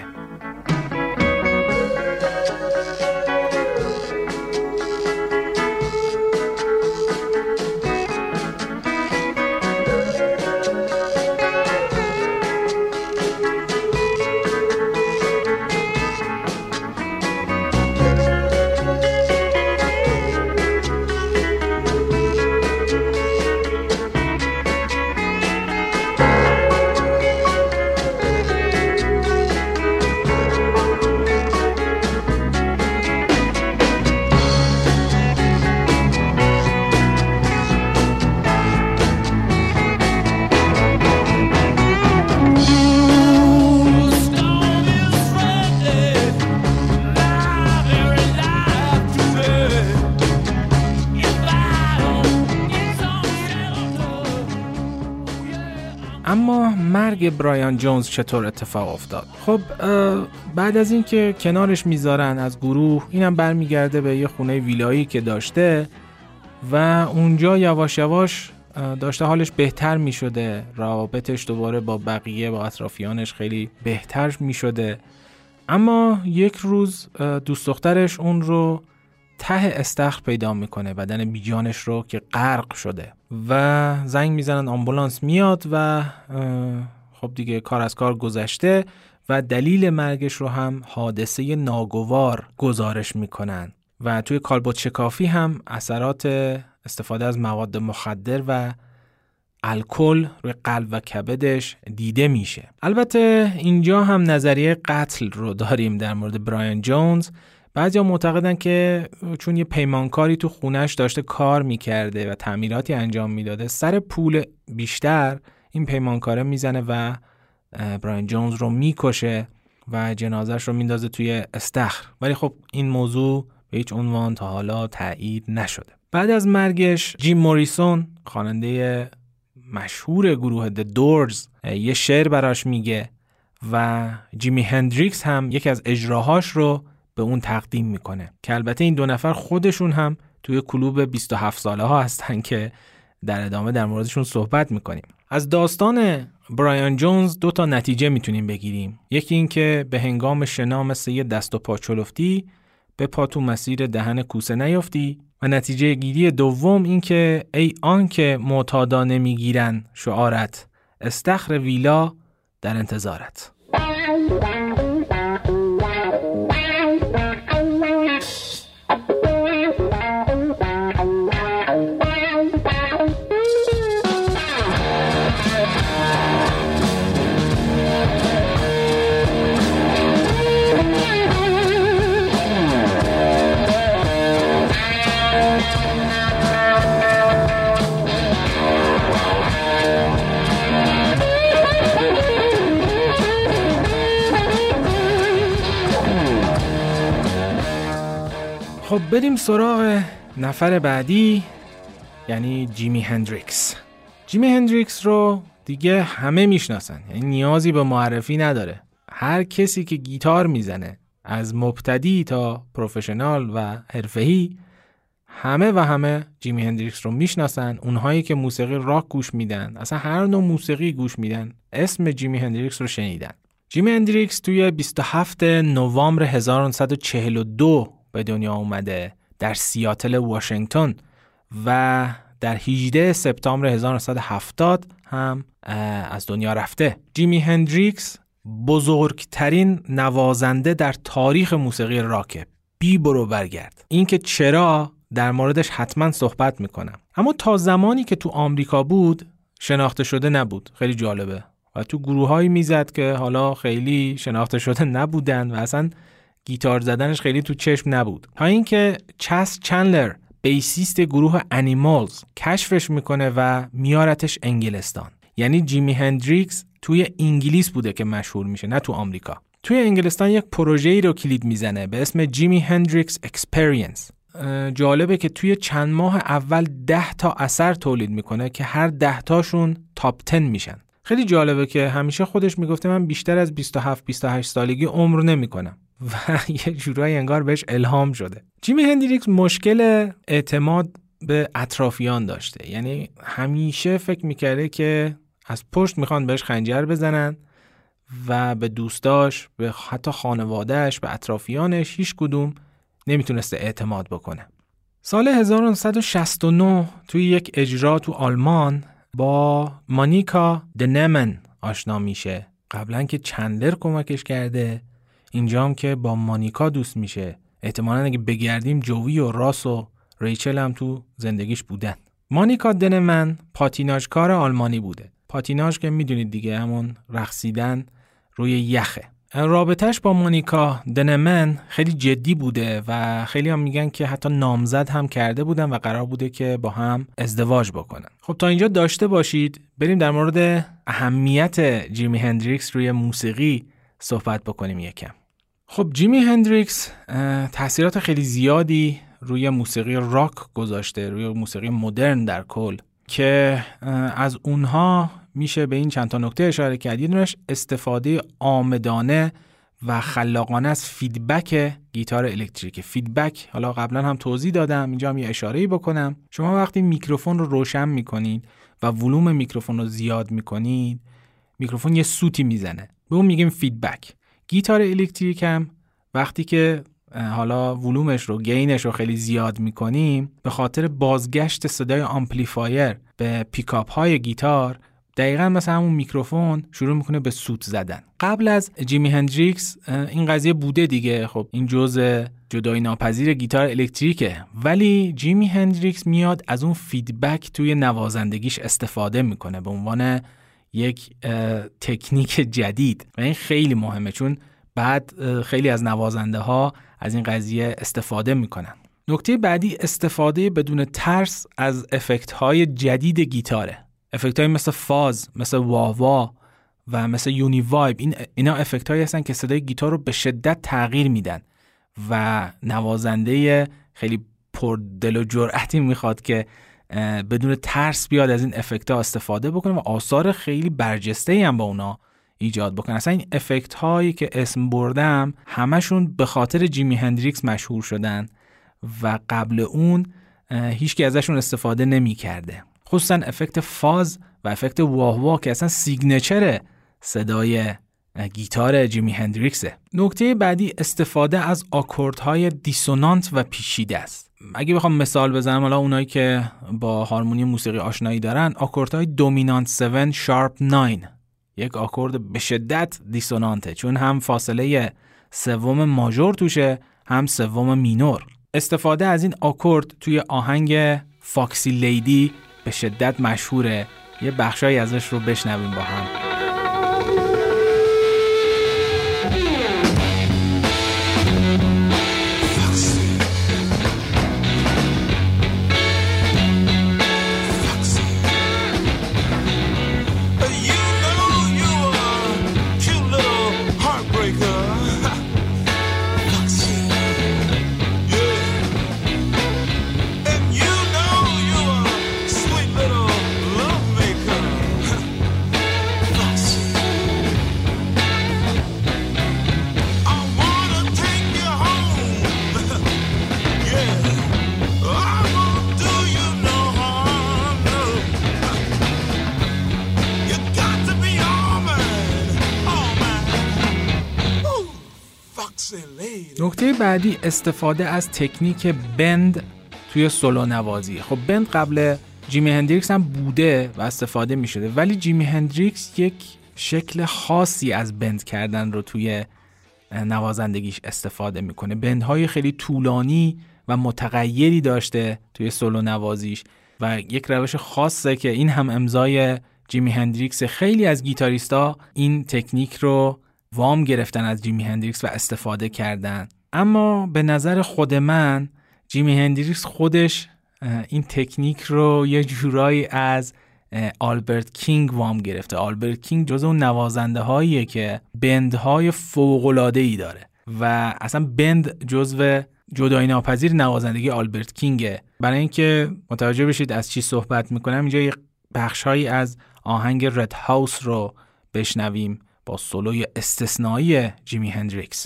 برایان جونز چطور اتفاق افتاد؟ خب بعد از این که کنارش میذارن از گروه، اینم برمیگرده به یه خونه ویلایی که داشته و اونجا یواش یواش داشته حالش بهتر میشده، روابطش دوباره با بقیه، با اطرافیانش خیلی بهتر میشده. اما یک روز دوست دخترش اون رو ته استخر پیدا میکنه، بدن بیجانش رو که غرق شده و زنگ میزنن آمبولانس میاد و خب دیگه کار از کار گذشته و دلیل مرگش رو هم حادثه ناگوار گزارش میکنن و توی کالبد شکافی هم اثرات استفاده از مواد مخدر و الکل روی قلب و کبدش دیده میشه. البته اینجا هم نظریه قتل رو داریم در مورد برایان جونز. بعضیا معتقدن که چون یه پیمانکاری تو خونش داشته کار میکرده و تعمیراتی انجام میداده، سر پول بیشتر این پیمانکاره میزنه و برایان جونز رو میکشه و جنازهش رو میندازه توی استخر. ولی خب این موضوع به هیچ عنوان تا حالا تایید نشده. بعد از مرگش جیم موریسون، خواننده مشهور گروه The Doors، یه شعر براش میگه و جیمی هندریکس هم یکی از اجراهاش رو به اون تقدیم میکنه که البته این دو نفر خودشون هم توی کلوب 27 سالهها هستن که در ادامه در موردشون صحبت میکنیم. از داستان برایان جونز دو تا نتیجه میتونیم بگیریم. یکی این که به هنگام شنا مثل یه دست و پا چلفتی به پا تو مسیر دهن کوسه نیفتی، و نتیجه گیری دوم این که ای آن که معتادانه میگیرن شعارت، استخر ویلا در انتظارت. خب بریم سراغ نفر بعدی، یعنی جیمی هندریکس. جیمی هندریکس رو دیگه همه میشناسن، یعنی نیازی به معرفی نداره. هر کسی که گیتار میزنه از مبتدی تا پروفشنال و حرفه‌ای، همه و همه جیمی هندریکس رو میشناسن. اونهایی که موسیقی راک گوش میدن، اصلا هر نوع موسیقی گوش میدن، اسم جیمی هندریکس رو شنیدن. جیمی هندریکس توی 27 نوامبر 1942 به دنیا اومده در سیاتل واشنگتن و در 18 سپتامبر 1970 هم از دنیا رفته. جیمی هندریکس بزرگترین نوازنده در تاریخ موسیقی راکه، بی برو برگرد. این که چرا در موردش حتما صحبت میکنم، اما تا زمانی که تو آمریکا بود شناخته شده نبود. خیلی جالبه و تو گروه هایی میزد که حالا خیلی شناخته شده نبودن و اصلا گیتار زدنش خیلی تو چشم نبود، تا اینکه چس چندلر، بیسیست گروه انیمالز، کشفش میکنه و میارتش انگلستان. یعنی جیمی هندریکس توی انگلیس بوده که مشهور میشه، نه تو آمریکا. توی انگلستان یک پروژه‌ای رو کلید میزنه به اسم جیمی هندریکس اکسپریانس. جالبه که توی چند ماه اول 10 تا اثر تولید میکنه که هر 10 تاشون تاپ 10 میشن. خیلی جالبه که همیشه خودش میگفته من بیشتر از 27-28 سالگی عمر نمیکنم و یه جورایی انگار بهش الهام شده. جیمی هندریکس مشکل اعتماد به اطرافیان داشته، یعنی همیشه فکر میکرده که از پشت میخوان بهش خنجر بزنن و به دوستاش، به حتی خانوادهش، به اطرافیانش هیچ کدوم نمیتونسته اعتماد بکنه. سال 1969 توی یک اجرا تو آلمان با مانیکا دنمن آشنا میشه. قبلا که چندلر کمکش کرده، اینجا هم که با مانیکا دوست میشه. احتمالاً اگه بگردیم جوی و راس و ریچل هم تو زندگیش بودن. مانیکا دنمن پاتیناژکار آلمانی بوده. پاتیناژ که میدونید دیگه، همون رقصیدن روی یخه. رابطهش با مانیکا دنمن خیلی جدی بوده و خیلی هم میگن که حتی نامزد هم کرده بودن و قرار بوده که با هم ازدواج بکنن. خب تا اینجا داشته باشید. بریم در مورد اهمیت جیمی هندریکس روی موسیقی صحبت بکنیم یکم. خب جیمی هندریکس تأثیرات خیلی زیادی روی موسیقی راک گذاشته، روی موسیقی مدرن در کل، که از اونها میشه به این چند تا نکته اشاره کرد. یه استفاده عامدانه و خلاقانه از فیدبک گیتار الکتریک. فیدبک حالا قبلا هم توضیح دادم، اینجا هم یه اشاره‌ای بکنم. شما وقتی میکروفون رو روشن میکنید و ولوم میکروفون رو زیاد میکنید، میکروفون یه سوتی میزنه، به اون میگیم فیدبک. گیتار الکتریک هم وقتی که حالا ولومش رو، گینش رو خیلی زیاد میکنیم، به خاطر بازگشت صدای آمپلیفایر به پیکاپ های گیتار دقیقاً مثل همون میکروفون شروع میکنه به سوت زدن. قبل از جیمی هندریکس این قضیه بوده دیگه، خب این جزء جدای ناپذیر گیتار الکتریکه، ولی جیمی هندریکس میاد از اون فیدبک توی نوازندگیش استفاده میکنه به عنوان یک تکنیک جدید و این خیلی مهمه، چون بعد خیلی از نوازنده ها از این قضیه استفاده میکنن. نکته بعدی استفاده بدون ترس از افکت های جدید گیتاره. افکت های مثل فاز، مثل واوا و مثل یونی وایب، اینا افکت هایی هستن که صدای گیتار رو به شدت تغییر میدن و نوازنده خیلی پردل و جرأتی میخواد که بدون ترس بیاد از این افکت ها استفاده بکنه و آثار خیلی برجسته‌ای هم با اونا ایجاد بکنه. اصلا این افکت هایی که اسم بردم همشون به خاطر جیمی هندریکس مشهور شدن و قبل اون هیچکی ازشون استفاده نمی کرده، خصوصا افکت فاز و افکت واوا که اصلا سیگنچر صدای گیتار جیمی هندریکسه. نکته بعدی استفاده از آکوردهای دیسونانت و پیچیده است. اگه بخوام مثال بزنم، حالا اونایی که با هارمونی موسیقی آشنایی دارن، آکوردهای دومینانت 7 شارپ 9 یک آکورد به شدت دیسونانته، چون هم فاصله سوم ماژور توشه هم سوم مینور. استفاده از این آکورد توی آهنگ فاکسی لیدی به شدت مشهوره، یه بخشایی ازش رو بشنویم با هم. نکته بعدی استفاده از تکنیک بند توی سولو نوازی. خب بند قبل جیمی هندریکس هم بوده و استفاده می شده، ولی جیمی هندریکس یک شکل خاصی از بند کردن رو توی نوازندگیش استفاده می کنه. بندهای خیلی طولانی و متغیری داشته توی سولو نوازیش و یک روش خاصه که این هم امضای جیمی هندریکس. خیلی از گیتاریستا این تکنیک رو وام گرفتن از جیمی هندریکس و استفاده کردن، اما به نظر خود من جیمی هندریکس خودش این تکنیک رو یه جورایی از آلبرت کینگ وام گرفته. آلبرت کینگ جزو اون نوازنده هاییه که بندهای فوق‌العاده‌ای داره و اصلا بند جزو جدایی ناپذیر نوازندگی آلبرت کینگه. برای اینکه متوجه بشید از چی صحبت میکنم، اینجا یه بخشهایی از آهنگ رد هاوس رو بشنویم با سولوی استثنایی جیمی هندریکس.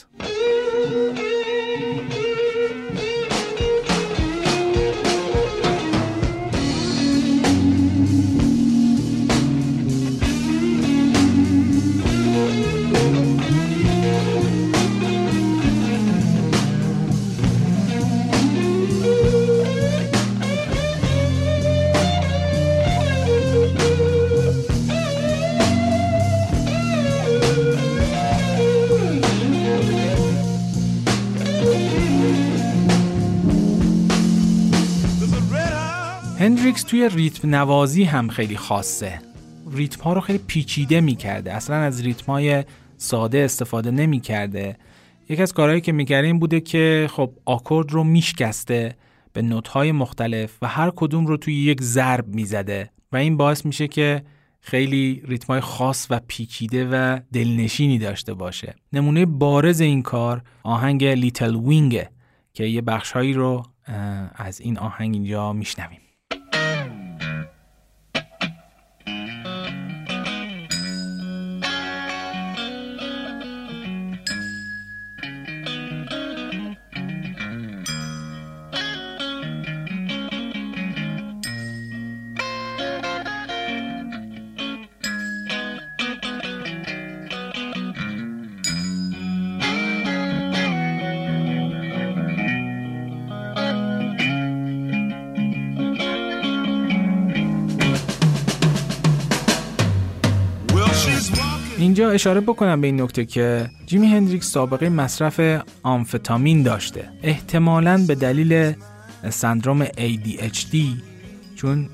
هندریکس توی ریتم نوازی هم خیلی خاصه، ریتم ها رو خیلی پیچیده میکرده، اصلا از ریتم های ساده استفاده نمیکرده. یکی از کارهایی که میکرده این بوده که خب آکورد رو میشکسته به نوت های مختلف و هر کدوم رو توی یک ضرب میزده و این باعث میشه که خیلی ریتم های خاص و پیچیده و دلنشینی داشته باشه. نمونه بارز این کار آهنگ لیتل وینگه که یه بخشهایی رو از این آهنگ اینجا میشنویم. اینجا اشاره بکنم به این نکته که جیمی هندریکس سابقه مصرف آمفتامین داشته، احتمالاً به دلیل سندروم ADHD، چون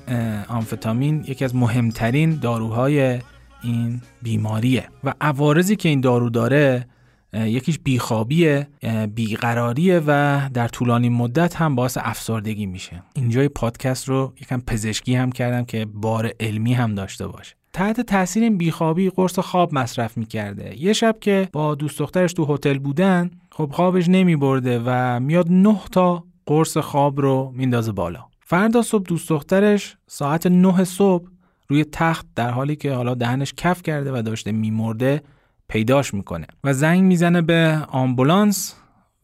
آمفتامین یکی از مهمترین داروهای این بیماریه و عوارضی که این دارو داره یکیش بیخوابیه، بیقراریه و در طولانی مدت هم باعث افسردگی میشه. اینجای پادکست رو یکم پزشکی هم کردم که بار علمی هم داشته باشه. تحت تاثیر این بیخوابی قرص خواب مصرف میکرده. یه شب که با دوست دخترش تو هتل بودن، خب خوابش نمیبرده و میاد 9 تا قرص خواب رو میندازه بالا. فردا صبح دوست دخترش ساعت 9 صبح روی تخت در حالی که حالا دهنش کف کرده و داشته میمرده پیداش میکنه و زنگ میزنه به آمبولانس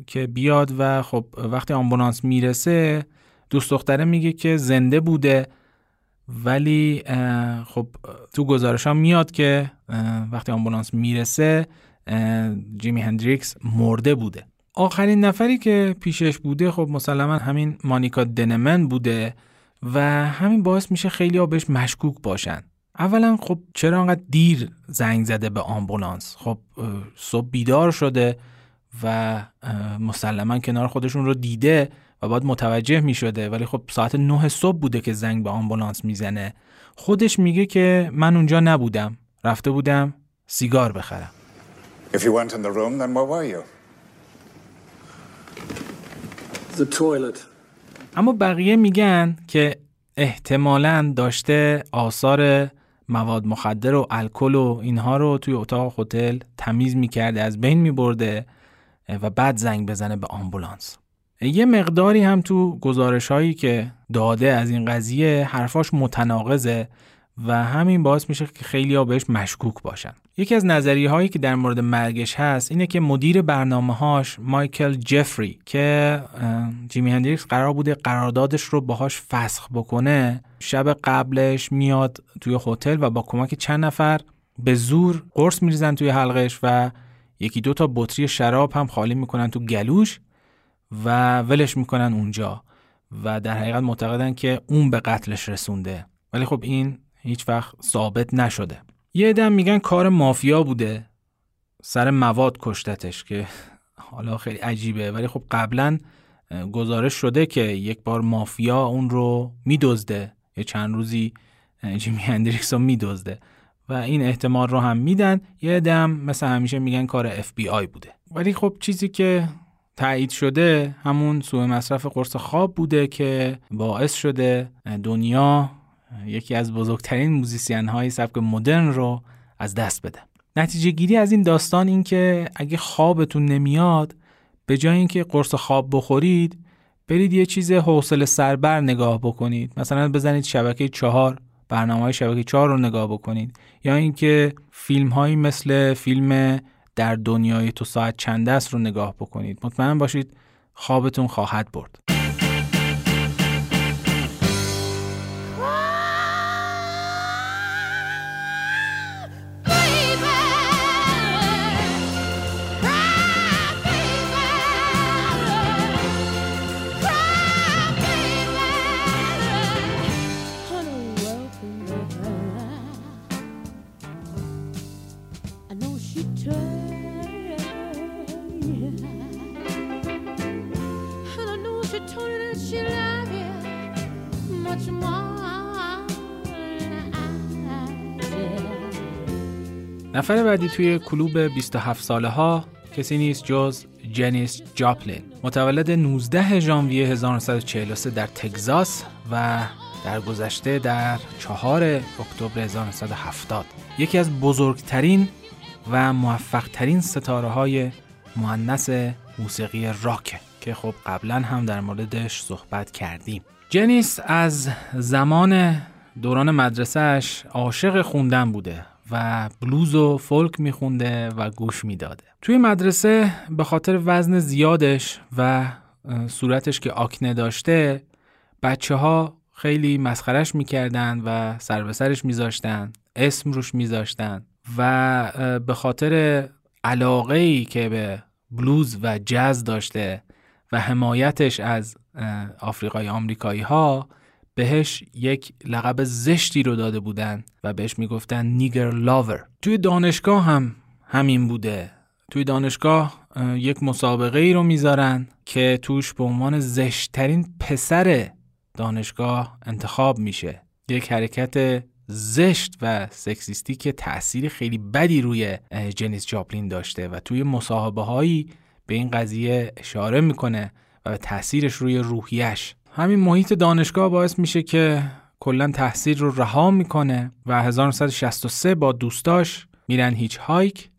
که بیاد و خب وقتی آمبولانس میرسه دوست دختره میگه که زنده بوده، ولی خب تو گزارش ها میاد که وقتی آمبولانس میرسه جیمی هندریکس مرده بوده. آخرین نفری که پیشش بوده خب مسلما همین مانیکا دنمن بوده و همین باعث میشه خیلی ها بهش مشکوک باشن. اولا خب چرا انقدر دیر زنگ زده به آمبولانس؟ خب صبح بیدار شده و مسلما کنار خودشون رو دیده و بعد متوجه می شده، ولی خب ساعت 9 صبح بوده که زنگ به آمبولانس میزنه. خودش میگه که من اونجا نبودم، رفته بودم سیگار بخرم. If you weren't in the room then where were you? The toilet. اما بقیه میگن که احتمالاً داشته آثار مواد مخدر و الکل و اینها رو توی اتاق هتل تمیز میکرده، از بین میبرده و بعد زنگ بزنه به آمبولانس. یه مقداری هم تو گزارش هایی که داده از این قضیه حرفاش متناقضه و همین باعث میشه که خیلی ها بهش مشکوک باشن. یکی از نظریه هایی که در مورد مرگش هست اینه که مدیر برنامه هاش مایکل جفری که جیمی هندریکس قرار بوده قراردادش رو باهاش فسخ بکنه، شب قبلش میاد توی هتل و با کمک چند نفر به زور قرص میریزن توی حلقش و یکی دو تا بطری شراب هم خالی میکنن تو گلوش و ولش میکنن اونجا و در حقیقت معتقدن که اون به قتلش رسونده، ولی خب این هیچ وقت ثابت نشده. یه عده میگن کار مافیا بوده، سر مواد کشتتش که حالا خیلی عجیبه، ولی خب قبلا گزارش شده که یک بار مافیا اون رو میدزده، یه چند روزی جیمی هندریکس رو میدزده و این احتمال رو هم میدن. یه عده هم مثل همیشه میگن کار FBI بوده، ولی خب چیزی که تایید شده همون سوء مصرف قرص خواب بوده که باعث شده دنیا یکی از بزرگترین موزیسین های سبک مدرن رو از دست بده. نتیجه گیری از این داستان این که اگه خوابتون نمیاد به جای اینکه قرص خواب بخورید برید یه چیز حوصله سربر نگاه بکنید، مثلا بزنید شبکه 4، برنامه‌های شبکه 4 رو نگاه بکنید، یا اینکه فیلم‌هایی مثل فیلم در دنیای تو ساعت چند است رو نگاه بکنید. مطمئن باشید خوابتون خواهد برد. نفر بعدی توی کلوب 27 سالهها کسی نیست جز جنیس جاپلین، متولد 19 ژانویه 1943 در تگزاس و در گذشته در 4 اکتبر 1970 یکی از بزرگترین و موفقترین ستاره های مؤنث موسیقی راک که خب قبلا هم در موردش صحبت کردیم. جنیس از زمان دوران مدرسهش عاشق خوندن بوده و بلوز و فولک میخونده و گوش میداده. توی مدرسه به خاطر وزن زیادش و صورتش که آکنه داشته بچه ها خیلی مسخرش میکردن و سر به سرش میذاشتن، اسم روش میذاشتن و به خاطر علاقه‌ای که به بلوز و جاز داشته و حمایتش از آفریقای آمریکایی ها بهش یک لقب زشتی رو داده بودن و بهش میگفتن نیگر لاور. توی دانشگاه هم همین بوده. توی دانشگاه یک مسابقه ای رو میذارن که توش به عنوان زشتترین پسر دانشگاه انتخاب میشه. یک حرکت زشت و سکسیستی که تأثیر خیلی بدی روی جنیس جاپلین داشته و توی مصاحبه هایی به این قضیه اشاره میکنه و به تأثیرش روی روحیش. همین محیط دانشگاه باعث میشه که کلا تحصیل رو رها میکنه و 1963 با دوستاش میرن هیچ هایک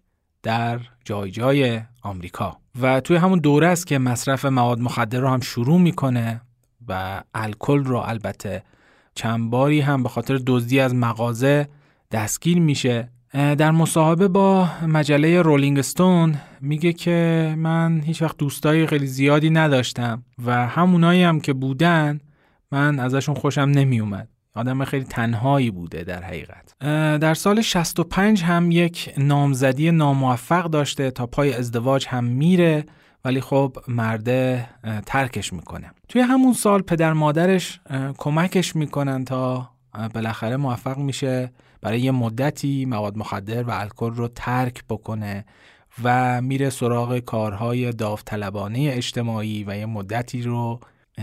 در جای جای آمریکا و توی همون دوره است که مصرف مواد مخدر رو هم شروع میکنه و الکل رو البته چند باری هم به خاطر دزدی از مغازه دستگیر میشه. در مصاحبه با مجله رولینگ استون میگه که من هیچ وقت دوستای خیلی زیادی نداشتم و همونایی هم که بودن من ازشون خوشم نمیومد. آدم خیلی تنهایی بوده در حقیقت. در سال 65 هم یک نامزدی ناموفق داشته، تا پای ازدواج هم میره، ولی خب مرده ترکش میکنه. توی همون سال پدر مادرش کمکش میکنن تا بالاخره موفق میشه برای یه مدتی مواد مخدر و الکل رو ترک بکنه و میره سراغ کارهای داوطلبانه اجتماعی و یه مدتی رو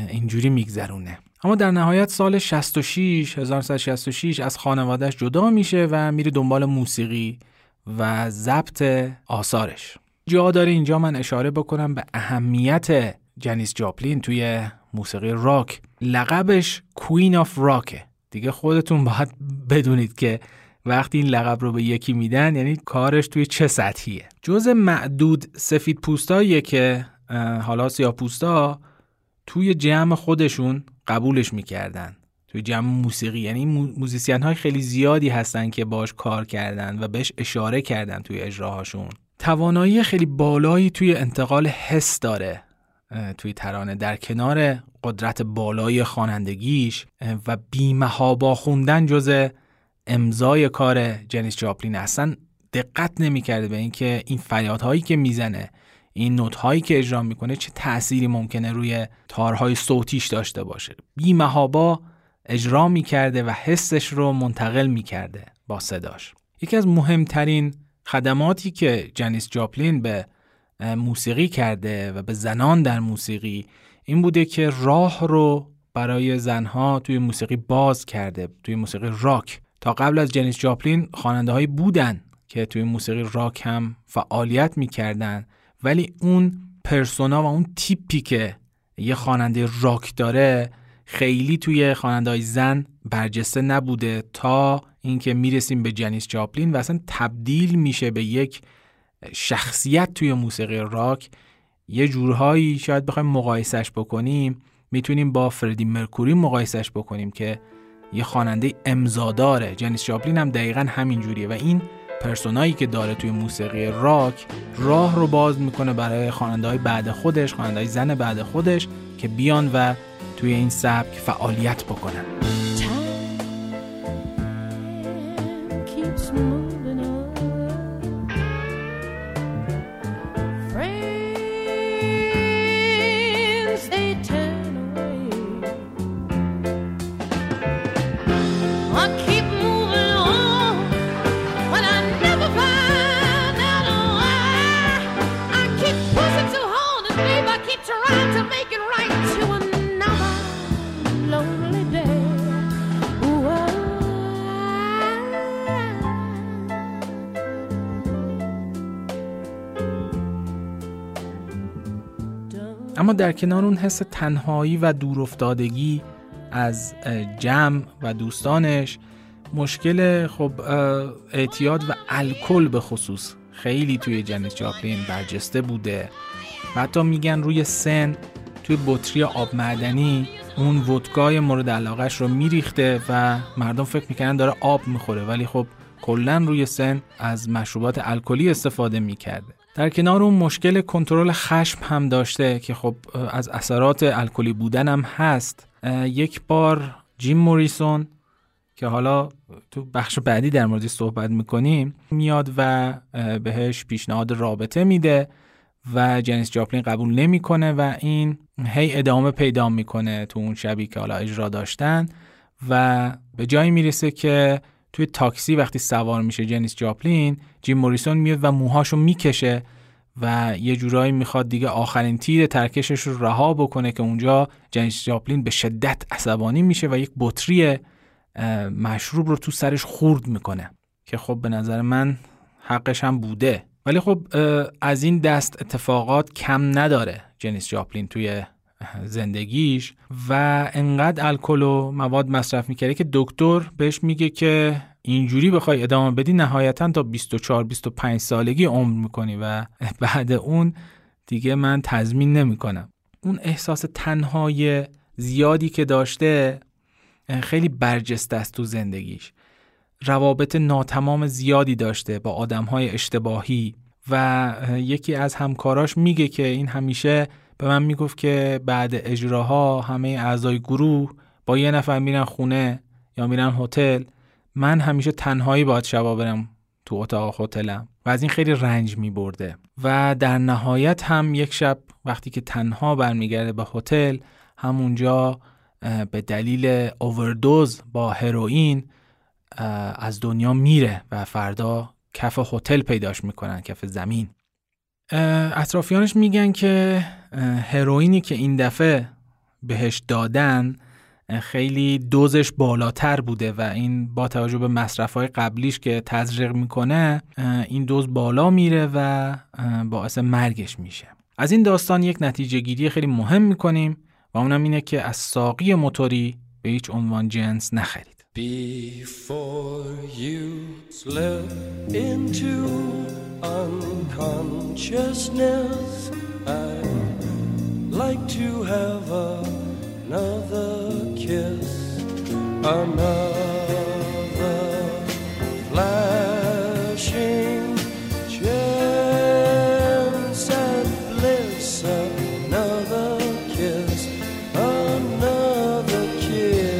اینجوری میگذرونه. اما در نهایت سال 1966 از خانوادهش جدا میشه و میره دنبال موسیقی و ضبط آثارش. جا داره اینجا من اشاره بکنم به اهمیت جنیس جاپلین توی موسیقی راک. لقبش کوین آف راکه. دیگه خودتون باید بدونید که وقتی این لقب رو به یکی میدن یعنی کارش توی چه سطحیه. جز معدود سفید پوستاییه که حالا سیاه پوستا توی جمع خودشون قبولش میکردن، توی جمع موسیقی. یعنی موزیسین های خیلی زیادی هستن که باش کار کردن و بهش اشاره کردن توی اجراهاشون. توانایی خیلی بالایی توی انتقال حس داره توی ترانه، در کنار قدرت بالای خوانندگیش و بی‌محابا خوندن جزء امضای کار جنیس جاپلین. اصلا دقت نمی‌کرده به اینکه این فریادهایی که میزنه، این نوت‌هایی که اجرا میکنه چه تأثیری ممکنه روی تارهای صوتیش داشته باشه. بی‌محابا اجرا میکرده و حسش رو منتقل میکرده با صداش. یکی از مهمترین خدماتی که جنیس جاپلین به موسیقی کرده و به زنان در موسیقی این بوده که راه رو برای زنها توی موسیقی باز کرده، توی موسیقی راک. تا قبل از جنیس جاپلین خواننده‌هایی بودن که توی موسیقی راک هم فعالیت می‌کردن، ولی اون پرسونا و اون تیپی که یه خواننده راک داره خیلی توی خواننده‌های زن برجسته نبوده، تا اینکه میرسیم به جنیس جاپلین و اصلا تبدیل میشه به یک شخصیت توی موسیقی راک. یه جورهایی شاید بخوایم مقایسش بکنیم، میتونیم با فردی مرکوری مقایسش بکنیم که یه خواننده امضاداره. جنیس جاپلین هم دقیقاً همین جوریه و این پرسونایی که داره توی موسیقی راک راه رو باز میکنه برای خواننده‌های بعد خودش، خواننده‌های زن بعد خودش که بیان و توی این سبک فعالیت بکنن. اما در کنار اون حس تنهایی و دورافتادگی از جمع و دوستانش، مشکل خب اعتیاد و الکل به خصوص خیلی توی جنیس جاپلین برجسته بوده و حتی میگن روی سن توی بطری آب معدنی اون ودکای مورد علاقهش رو میریخته و مردم فکر میکنن داره آب میخوره، ولی خب کلن روی سن از مشروبات الکلی استفاده میکرده. در کنار اون مشکل کنترل خشم هم داشته که خب از اثرات الکلی بودن هم هست. یک بار جیم موریسون که حالا تو بخش بعدی در موردش صحبت میکنیم میاد و بهش پیشنهاد رابطه میده و جنیس جاپلین قبول نمیکنه و این هی ادامه پیدا میکنه تو اون شبی که حالا اجرا داشتن و به جایی میرسه که توی تاکسی وقتی سوار میشه جنیس جاپلین، جیم موریسون میاد و موهاشو میکشه و یه جورایی میخواد دیگه آخرین تیر ترکشش رو رها بکنه که اونجا جنیس جاپلین به شدت عصبانی میشه و یک بطری مشروب رو تو سرش خورد میکنه که خب به نظر من حقش هم بوده، ولی خب از این دست اتفاقات کم نداره جنیس جاپلین توی زندگیش و انقدر الکل و مواد مصرف میکرده که دکتر بهش میگه که اینجوری بخوای ادامه بدی نهایتاً تا 24-25 سالگی عمر میکنی و بعد اون دیگه من تضمین نمیکنم. اون احساس تنهای زیادی که داشته خیلی برجسته است تو زندگیش، روابط ناتمام زیادی داشته با آدمهای اشتباهی و یکی از همکاراش میگه که این همیشه به من میگفت که بعد اجراها همه اعضای گروه با یه نفر میرن خونه یا میرن هتل، من همیشه تنهایی باید شبا برم تو اتاق هتلم و از این خیلی رنج میبرده و در نهایت هم یک شب وقتی که تنها برمیگرده به هتل، همونجا به دلیل اووردوز با هروئین از دنیا میره و فردا کف هتل پیداش میکنن، کف زمین. اطرافیانش میگن که هروئینی که این دفعه بهش دادن خیلی دوزش بالاتر بوده و این با توجه به مصرف‌های قبلیش که تزریق میکنه این دوز بالا میره و باعث مرگش میشه. از این داستان یک نتیجه گیری خیلی مهم میکنیم و اونم اینه که از ساقی موتوری به هیچ عنوان جنس نخرید. Before you slip into unconsciousness, I'd like to have another kiss, another flashing chance at bliss, another kiss, another kiss.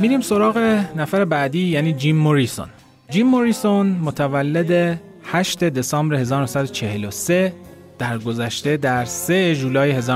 میریم سراغ نفر بعدی، یعنی جیم موریسون. جیم موریسون متولد 8 دسامبر 1943، در گذشته در 3 جولای 1971،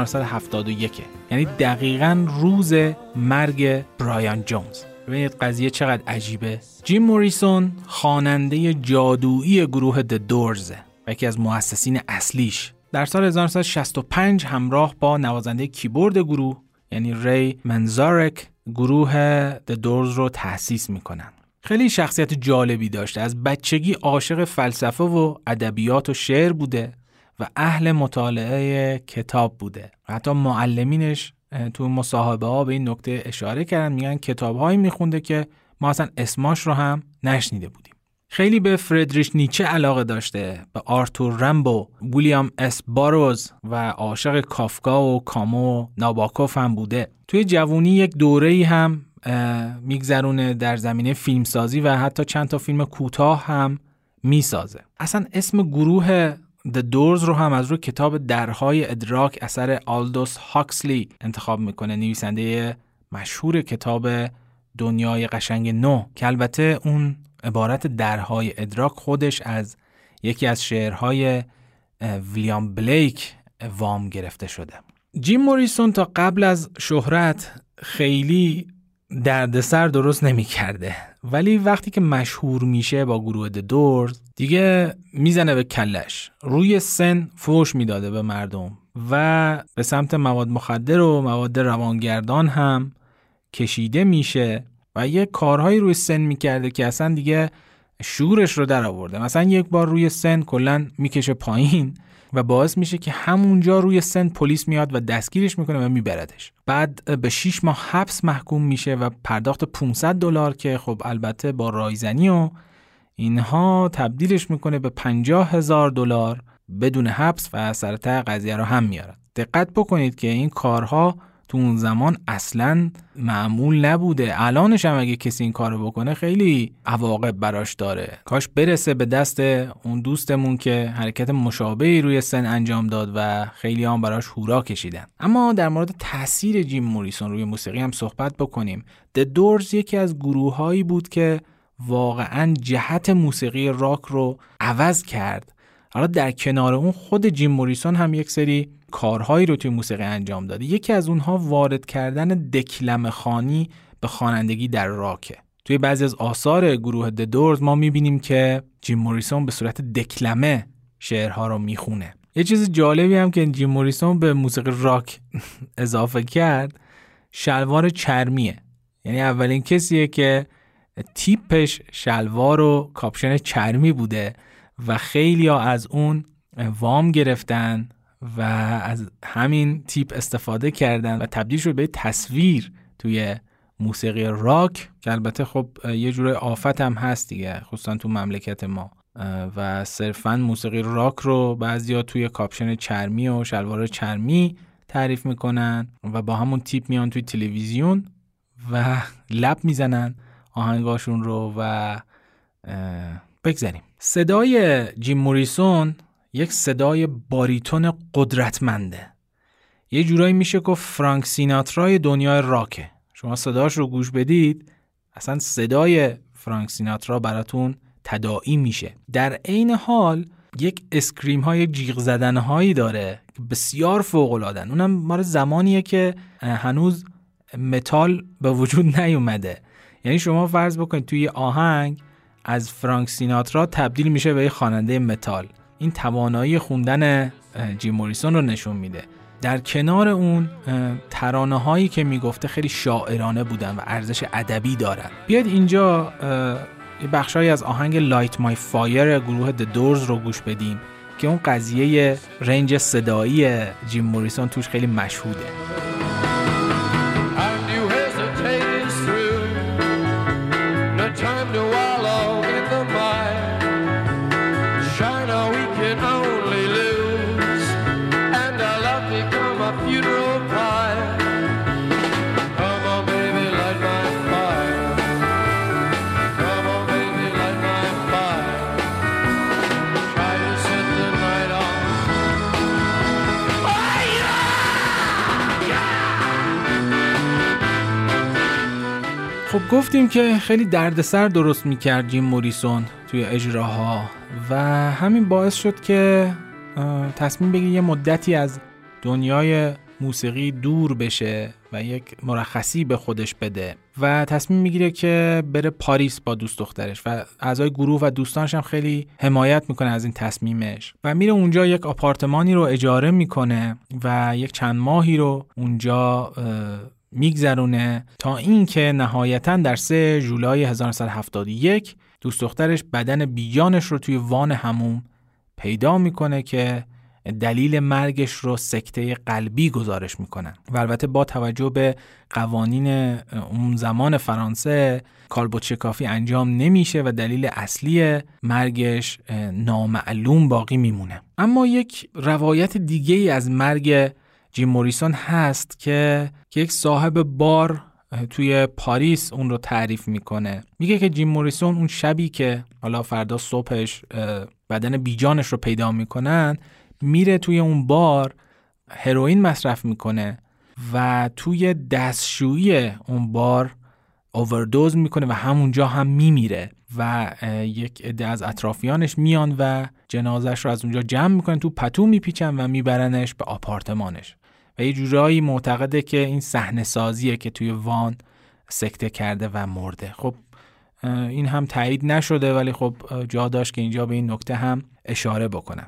یعنی دقیقاً روز مرگ برایان جونز. ببینید قضیه چقدر عجیبه. جیم موریسون خواننده جادویی گروه The Doors و یکی از مؤسسین اصلیش. در سال 1965 همراه با نوازنده کیبورد گروه یعنی ری منزارک گروه The Doors رو تأسیس میکنن. خیلی شخصیت جالبی داشته، از بچگی عاشق فلسفه و ادبیات و شعر بوده و اهل مطالعه کتاب بوده. حتی معلمینش تو مصاحبه ها به این نکته اشاره کردن، میگن کتاب هایی میخونده که ما اصلا اسماش رو هم نشنیده بودیم. خیلی به فردریش نیچه علاقه داشته، به آرتور رامبو، ویلیام اس باروز و عاشق کافکا و کامو و ناباکوف هم بوده. توی جوونی یک دوره‌ای هم میگذرونه در زمینه فیلمسازی و حتی چند تا فیلم کوتاه هم میسازه. اصلا اسم گروه The Doors رو هم از روی کتاب درهای ادراک اثر آلدوس هاکسلی انتخاب میکنه، نویسنده مشهور کتاب دنیای قشنگ نو، که البته اون عبارت درهای ادراک خودش از یکی از شعرهای ویلیام بلیک وام گرفته شده. جیم موریسون تا قبل از شهرت خیلی دردسر درست نمی کرده، ولی وقتی که مشهور میشه با گروه The Doors دیگه میزنه به کلش. روی سن فوش میداده به مردم و به سمت مواد مخدر و مواد روانگردان هم کشیده میشه و یه کارهایی روی سن میکرده که اصلا دیگه شورش رو در آورده. مثلا یک بار روی سن کلن میکشه پایین و باعث میشه که همونجا روی سن پلیس میاد و دستگیرش میکنه و میبردش. بعد به 6 ماه حبس محکوم میشه و پرداخت $500 که خب البته با رایزنی و اینها تبدیلش میکنه به $50,000 بدون حبس و سر ته قضیه رو هم میارد. دقت بکنید که این کارها تو اون زمان اصلاً معمول نبوده. الانش هم اگه کسی این کارو بکنه خیلی عواقب براش داره. کاش برسه به دست اون دوستمون که حرکت مشابهی روی سن انجام داد و خیلی هم براش هورا کشیدن. اما در مورد تاثیر جیم موریسون روی موسیقی هم صحبت بکنیم. The Doors یکی از گروه‌هایی بود که واقعاً جهت موسیقی راک رو عوض کرد. حالا در کنار اون خود جیم موریسون هم یک سری کارهایی رو توی موسیقی انجام داده. یکی از اونها وارد کردن دکلمه خوانی به خوانندگی در راکه. توی بعضی از آثار گروه The Doors ما میبینیم که جیم موریسون به صورت دکلمه شعرها رو میخونه. یه چیز جالبی هم که جیم موریسون به موسیقی راک اضافه کرد شلوار چرمیه. یعنی اولین کسیه که تیپش شلوار و کاپشن چرمی بوده و خیلی ها از اون وام گرفتن و از همین تیپ استفاده کردن و تبدیل شد به تصویر توی موسیقی راک، که البته خب یه جوره آفت هم هست دیگه، خصوصا تو مملکت ما، و صرفاً موسیقی راک رو بعضیا توی کاپشن چرمی و شلوار چرمی تعریف میکنن و با همون تیپ میان توی تلویزیون و لب میزنن آهنگاشون رو. و بگذاریم صدای جیم موریسون یک صدای باریتون قدرتمنده، یه جورایی میشه که فرانک سیناترای دنیای راکه. شما صداش رو گوش بدید، اصلا صدای فرانک سیناترا براتون تداعی میشه. در عین حال یک اسکریم های جیغ زدن هایی داره که بسیار فوق العاده ان. اونم مال زمانیه که هنوز متال به وجود نیومده. یعنی شما فرض بکنید توی آهنگ از فرانک سیناترا تبدیل میشه به یه خواننده متال. این توانایی خوندن جیم موریسون رو نشون میده. در کنار اون ترانه هایی که میگفته خیلی شاعرانه بودن و ارزش ادبی دارن. بیاید اینجا یه بخشایی از آهنگ لایت مای فایر گروه The Doors رو گوش بدیم که اون قضیه رنج صدایی جیم موریسون توش خیلی مشهوده. خب گفتیم که خیلی دردسر درست میکرد جیم موریسون توی اجراها و همین باعث شد که تصمیم بگیره یه مدتی از دنیای موسیقی دور بشه و یک مرخصی به خودش بده و تصمیم میگیره که بره پاریس با دوست دخترش و اعضای گروه و دوستانش هم خیلی حمایت میکنه از این تصمیمش و میره اونجا یک آپارتمانی رو اجاره میکنه و یک چند ماهی رو اونجا میگذرونه تا اینکه نهایتاً در 3 جولای 1971 دوست دخترش بدن بیجانش رو توی وان حموم پیدا میکنه که دلیل مرگش رو سکته قلبی گزارش میکنن و البته با توجه به قوانین اون زمان فرانسه کالبدشکافی کافی انجام نمیشه و دلیل اصلی مرگش نامعلوم باقی میمونه. اما یک روایت دیگه از مرگ جیم موریسون هست که یک صاحب بار توی پاریس اون رو تعریف میکنه. میگه که جیم موریسون اون شبی که حالا فردا صبحش بدن بیجانش رو پیدا میکنن میره توی اون بار هروئین مصرف میکنه و توی دستشویی اون بار اووردوز میکنه و همونجا هم میمیره و یک عده از اطرافیانش میان و جنازش رو از اونجا جمع میکنن، تو پتو میپیچن و میبرنش به آپارتمانش و یه جورایی معتقده که این صحنه سازیه که توی وان سکته کرده و مرده. خب این هم تایید نشده ولی خب جا داشت که اینجا به این نکته هم اشاره بکنم.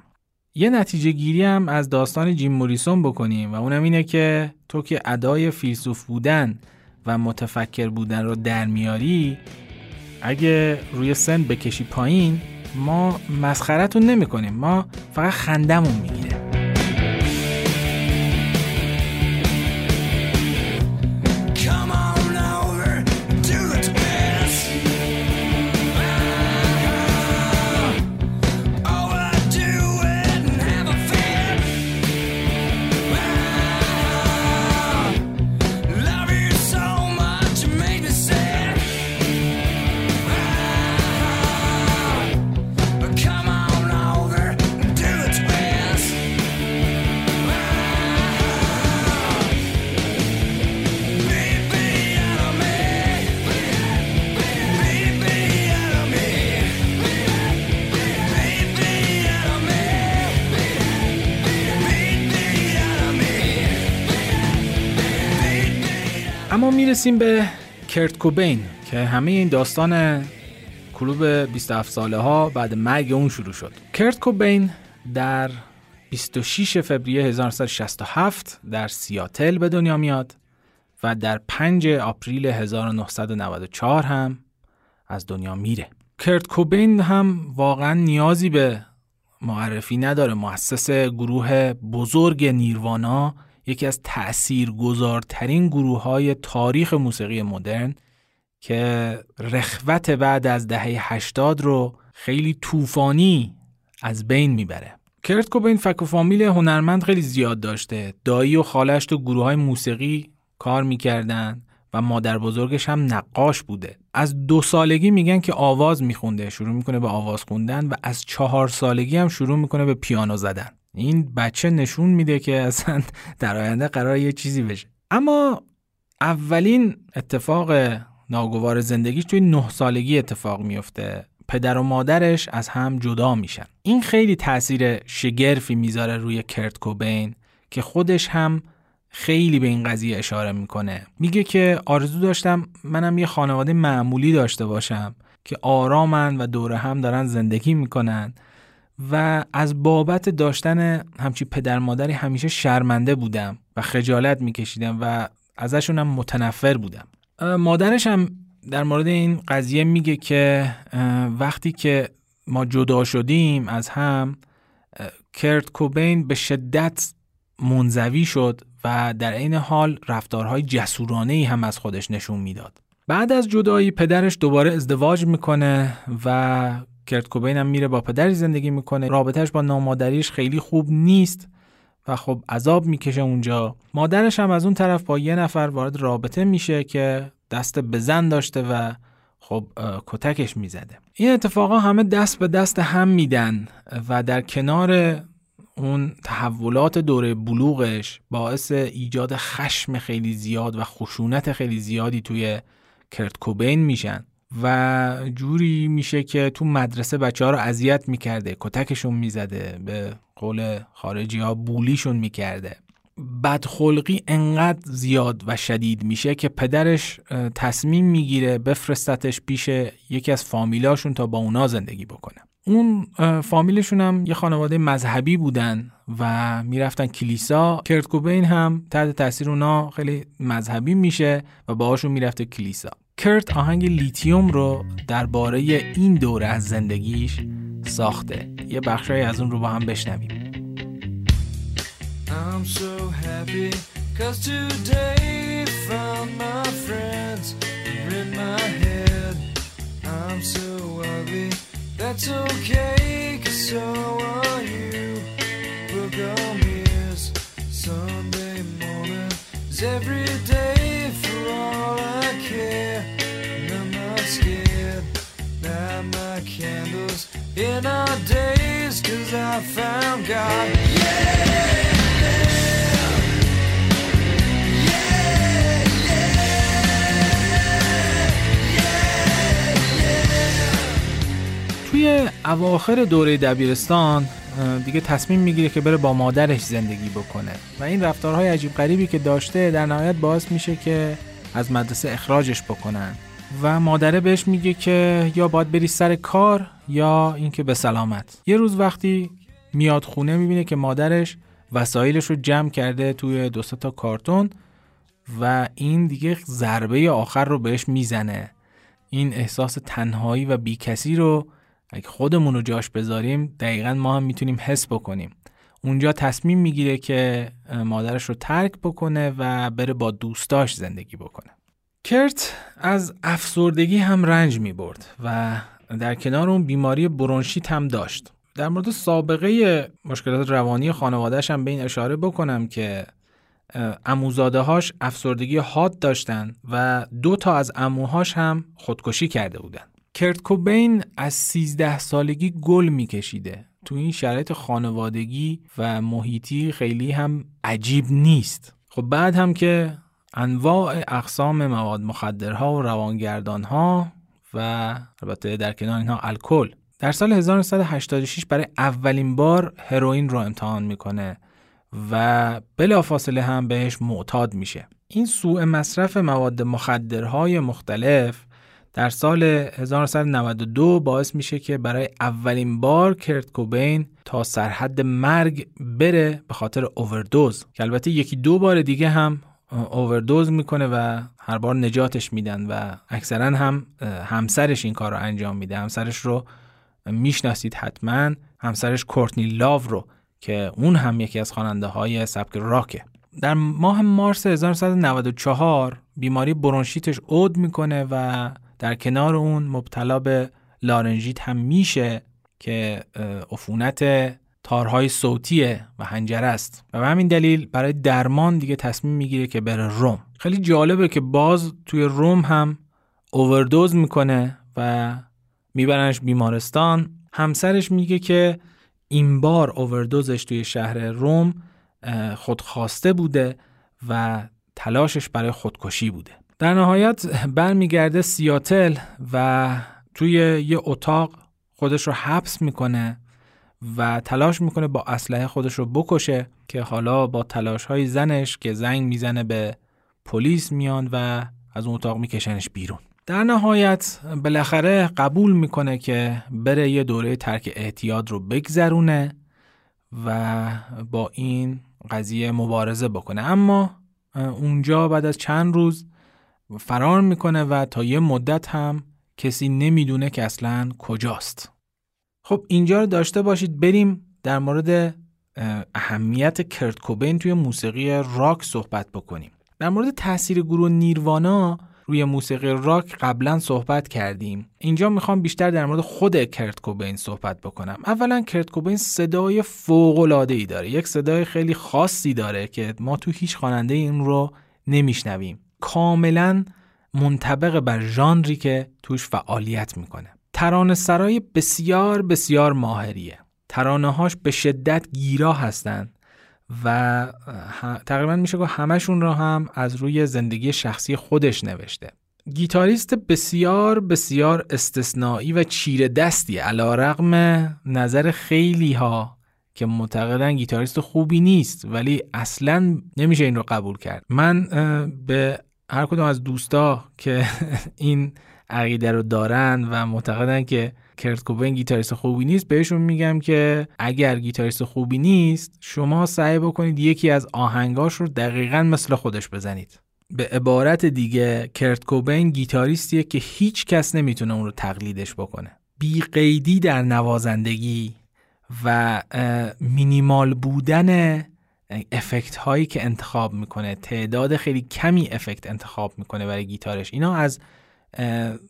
یه نتیجه گیری هم از داستان جیم موریسون بکنیم و اونم اینه که تو که ادای فیلسوف بودن و متفکر بودن رو در میاری، اگه روی سن بکشی پایین، ما مسخرتون نمی کنیم، ما فقط خندمون میگیره. اما میرسیم به کرت کوبین که همه این داستان کلوب 27 سالهها بعد مرگ اون شروع شد. کرت کوبین در 26 فوریه 1967 در سیاتل به دنیا میاد و در 5 آپریل 1994 هم از دنیا میره. کرت کوبین هم واقعا نیازی به معرفی نداره. مؤسس گروه بزرگ نیروانا، یکی از تأثیرگذارترین گروه‌های تاریخ موسیقی مدرن که رخوت بعد از دهه 80 رو خیلی طوفانی از بین میبره. کرت کوبین فک و فامیل هنرمند خیلی زیاد داشته. دایی و خالش تو گروه‌های موسیقی کار میکردن و مادر بزرگش هم نقاش بوده. از 2 سالگی میگن که آواز میخونده، شروع میکنه به آواز خوندن و از 4 سالگی هم شروع میکنه به پیانو زدن. این بچه نشون میده که اصلا در آینده قرار یه چیزی بشه. اما اولین اتفاق ناگوار زندگیش توی 9 سالگی اتفاق میفته. پدر و مادرش از هم جدا میشن. این خیلی تأثیر شگرفی میذاره روی کرت کوبین که خودش هم خیلی به این قضیه اشاره میکنه. میگه که آرزو داشتم منم یه خانواده معمولی داشته باشم که آرامن و دوره هم دارن زندگی میکنن و از بابت داشتن همچی پدر مادری همیشه شرمنده بودم و خجالت میکشیدم و ازشونم متنفر بودم. مادرش هم در مورد این قضیه میگه که وقتی که ما جدا شدیم از هم، کرت کوبین به شدت منزوی شد و در این حال رفتارهای جسورانه‌ای هم از خودش نشون میداد. بعد از جدایی پدرش دوباره ازدواج میکنه و کرت کوبین هم میره با پدری زندگی میکنه. رابطهش با نامادریش خیلی خوب نیست و خب عذاب میکشه اونجا. مادرش هم از اون طرف با یه نفر وارد رابطه میشه که دست بزن داشته و خب کتکش میزده. این اتفاقا همه دست به دست هم میدن و در کنار اون تحولات دوره بلوغش باعث ایجاد خشم خیلی زیاد و خشونت خیلی زیادی توی کرت کوبین میشن و جوری میشه که تو مدرسه بچه‌ها رو اذیت میکرده، کتکشون میزده، به قول خارجی ها بولیشون میکرده. بدخلقی انقدر زیاد و شدید میشه که پدرش تصمیم میگیره بفرستتش پیش یکی از فامیلاشون تا با اونا زندگی بکنه. اون فامیلشون هم یه خانواده مذهبی بودن و میرفتن کلیسا. کرت کوبین هم تحت تاثیر اونا خیلی مذهبی میشه و باهاشون میرفته کلیسا. کرت آهنگ لیتیوم رو درباره این دوره از زندگیش ساخته. یه بخشی از اون رو با هم بشنویم. I'm so happy 'cause today found my friends in my head. I'm so ugly. That's okay, 'cause so are you. Book on ears. Sunday morning is every day for all I care. And I'm not scared. Light my candles in our days, 'cause I found God. Yeah! توی اواخر دوره دبیرستان دیگه تصمیم میگیره که بره با مادرش زندگی بکنه و این رفتارهای عجیب غریبی که داشته در نهایت باعث میشه که از مدرسه اخراجش بکنن و مادره بهش میگه که یا باید بری سر کار یا اینکه به سلامت. یه روز وقتی میاد خونه میبینه که مادرش وسایلش رو جمع کرده توی 2 تا کارتون و این دیگه ضربه آخر رو بهش میزنه. این احساس تنهایی و بی کسی رو اگه خودمون رو جاش بذاریم دقیقاً ما هم میتونیم حس بکنیم. اونجا تصمیم میگیره که مادرش رو ترک بکنه و بره با دوستاش زندگی بکنه. کرت از افسردگی هم رنج میبرد و در کنار اون بیماری برونشیت هم داشت. در مورد سابقه مشکلات روانی خانواده‌اش هم به این اشاره بکنم که عموزاده‌هاش افسردگی حاد داشتن و 2 تا از عموهاش هم خودکشی کرده بودن. کرت کوبین از 13 سالگی گل میکشیده. تو این شرایط خانوادگی و محیطی خیلی هم عجیب نیست. خب بعد هم که انواع اقسام مواد مخدرها و روانگردانها و البته در کنار اینها الکل. در سال 1986 برای اولین بار هروئین رو امتحان میکنه و بلافاصله هم بهش معتاد میشه. این سوء مصرف مواد مخدرهای مختلف در سال 1992 باعث میشه که برای اولین بار کرت کوبین تا سرحد مرگ بره به خاطر اووردوز، که البته یکی دو بار دیگه هم اووردوز میکنه و هر بار نجاتش میدن و اکثرا هم همسرش این کار رو انجام میده. همسرش رو میشناسید حتما، همسرش کورتنی لاو رو که اون هم یکی از خواننده های سبک راکه. در ماه مارس 1994 بیماری برونشیتش عود میکنه و در کنار اون مبتلا به لارنژیت هم میشه که عفونت تارهای صوتیه و حنجره است و به همین دلیل برای درمان دیگه تصمیم میگیره که بره روم. خیلی جالبه که باز توی روم هم اووردوز میکنه و میبرنش بیمارستان. همسرش میگه که این بار اووردوزش توی شهر روم خودخواسته بوده و تلاشش برای خودکشی بوده. در نهایت برمیگرده سیاتل و توی یه اتاق خودش رو حبس میکنه و تلاش میکنه با اسلحه خودش رو بکشه، که حالا با تلاش‌های زنش که زنگ میزنه به پلیس میان و از اون اتاق میکشنش بیرون. در نهایت بالاخره قبول میکنه که بره یه دوره ترک اعتیاد رو بگذرونه و با این قضیه مبارزه بکنه، اما اونجا بعد از چند روز فرار میکنه و تا یه مدت هم کسی نمیدونه که اصلاً کجاست. خب اینجا رو داشته باشید. بریم در مورد اهمیت کرت کوبین توی موسیقی راک صحبت بکنیم. در مورد تاثیر گروه نیروانا روی موسیقی راک قبلا صحبت کردیم. اینجا میخوام بیشتر در مورد خود کرت کوبین صحبت بکنم. اولا کرت کوبین صدای فوق‌العاده‌ای داره. یک صدای خیلی خاصی داره که ما تو هیچ خواننده این رو نمیشنویم. کاملا منطبق بر ژانری که توش فعالیت میکنه. ترانه سرای بسیار بسیار ماهریه. ترانه هاش به شدت گیرا هستن و تقریبا میشه که همشون رو هم از روی زندگی شخصی خودش نوشته. گیتاریست بسیار بسیار استثنایی و چیره دستی، علیرغم نظر خیلی ها که معتقدن گیتاریست خوبی نیست، ولی اصلا نمیشه این رو قبول کرد. من به هر کدوم از دوستا که این عقیده رو دارن و معتقدن که کرت کوبین گیتاریست خوبی نیست، بهشون میگم که اگر گیتاریست خوبی نیست، شما سعی بکنید یکی از آهنگاش رو دقیقاً مثل خودش بزنید. به عبارت دیگه کرت کوبین گیتاریستیه که هیچ کس نمیتونه اون رو تقلیدش بکنه. بی قیدی در نوازندگی و مینیمال بودن افکت هایی که انتخاب میکنه، تعداد خیلی کمی افکت انتخاب میکنه برای گیتارش، اینا از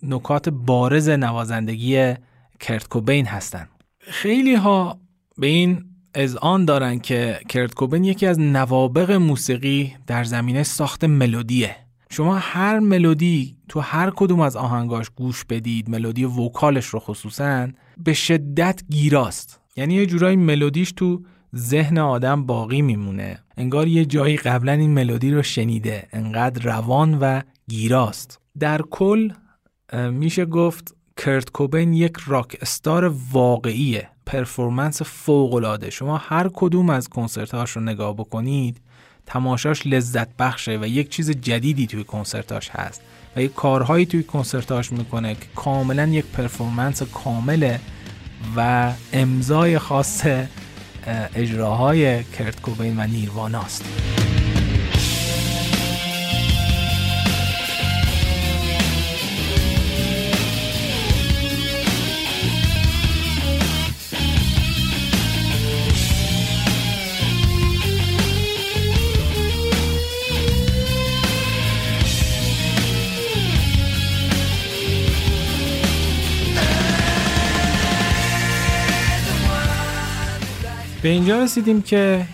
نکات بارز نوازندگی کرت کوبین هستن. خیلی ها به این اذعان دارن که کرت کوبین یکی از نوابغ موسیقی در زمینه ساخت ملودیه. شما هر ملودی تو هر کدوم از آهنگاش گوش بدید، ملودی وکالش رو خصوصا، به شدت گیراست. یعنی یه جورایی ملودیش تو ذهن آدم باقی میمونه، انگار یه جایی قبلا این ملودی رو شنیده، انقدر روان و گیراست. در کل میشه گفت کرت کوبین یک راک استار واقعیه. پرفورمنس فوق‌العاده. شما هر کدوم از کنسرت‌هاش رو نگاه بکنید، تماشاش لذت بخشه و یک چیز جدیدی توی کنسرت‌هاش هست و یک کارهایی توی کنسرت‌هاش میکنه که کاملا یک پرفورمنس کامله و امضای خاص اجراهای کرت کوبین و نیرواناست. به اینجا رسیدیم که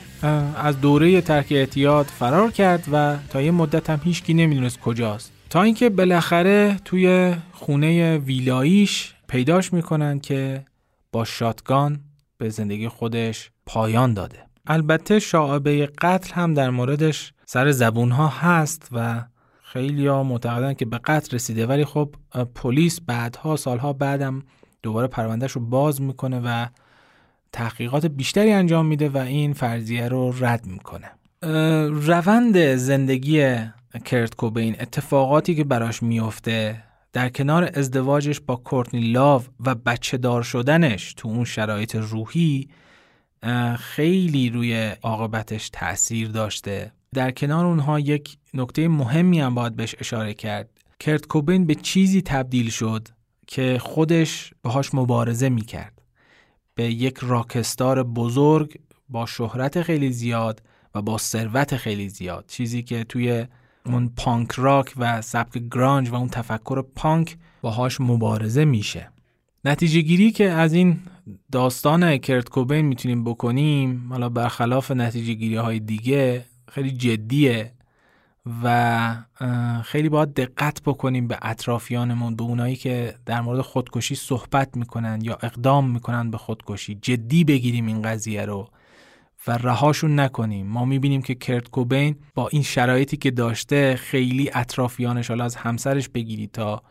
از دوره ترک اعتیاد فرار کرد و تا یه مدت هم هیچکی نمیدونست کجاست، تا اینکه بالاخره توی خونه ویلاییش پیداش میکنن که با شاتگان به زندگی خودش پایان داده. البته شائبه قتل هم در موردش سر زبونها هست و خیلی ها معتقدن که به قتل رسیده، ولی خب پلیس بعدها سالها بعدم دوباره پروندهش رو باز میکنه و تحقیقات بیشتری انجام میده و این فرضیه رو رد میکنه. روند زندگی کرت کوبین، اتفاقاتی که براش میفته در کنار ازدواجش با کورتنی لاو و بچه دار شدنش تو اون شرایط روحی، خیلی روی عاقبتش تأثیر داشته. در کنار اونها یک نکته مهمی هم باید بهش اشاره کرد. کرت کوبین به چیزی تبدیل شد که خودش باهاش مبارزه میکرد، به یک راکستار بزرگ با شهرت خیلی زیاد و با ثروت خیلی زیاد، چیزی که توی اون پانک راک و سبک گرانج و اون تفکر پانک باهاش مبارزه میشه. نتیجه گیری که از این داستان کرت کوبین میتونیم بکنیم، حالا برخلاف نتیجه گیری های دیگه، خیلی جدیه و خیلی باید دقت بکنیم به اطرافیانمون، به اونایی که در مورد خودکشی صحبت میکنن یا اقدام میکنن به خودکشی. جدی بگیریم این قضیه رو و رهاشون نکنیم. ما میبینیم که کرت کوبین با این شرایطی که داشته، خیلی اطرافیانش، حالا از همسرش بگیری تا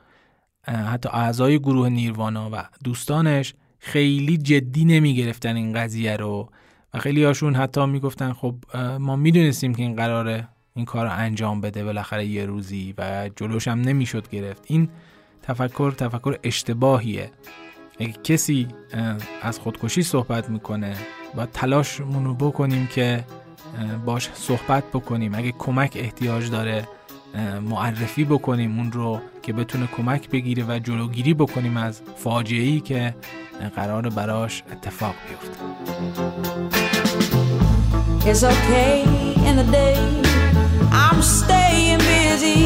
حتی اعضای گروه نیروانا و دوستانش، خیلی جدی نمیگرفتن این قضیه رو و خیلی هاشون حتی میگفتن خب ما میدونستیم که این قراره این کار رو انجام بده بالاخره یه روزی و جلوش هم نمیشد گرفت. این تفکر اشتباهیه. اگه کسی از خودکشی صحبت میکنه باید تلاشمون رو بکنیم که باش صحبت بکنیم، اگه کمک احتیاج داره معرفی بکنیم اون رو که بتونه کمک بگیره و جلوگیری بکنیم از فاجعه‌ای که قرار براش اتفاق بیفته. It's okay in the day I'm staying busy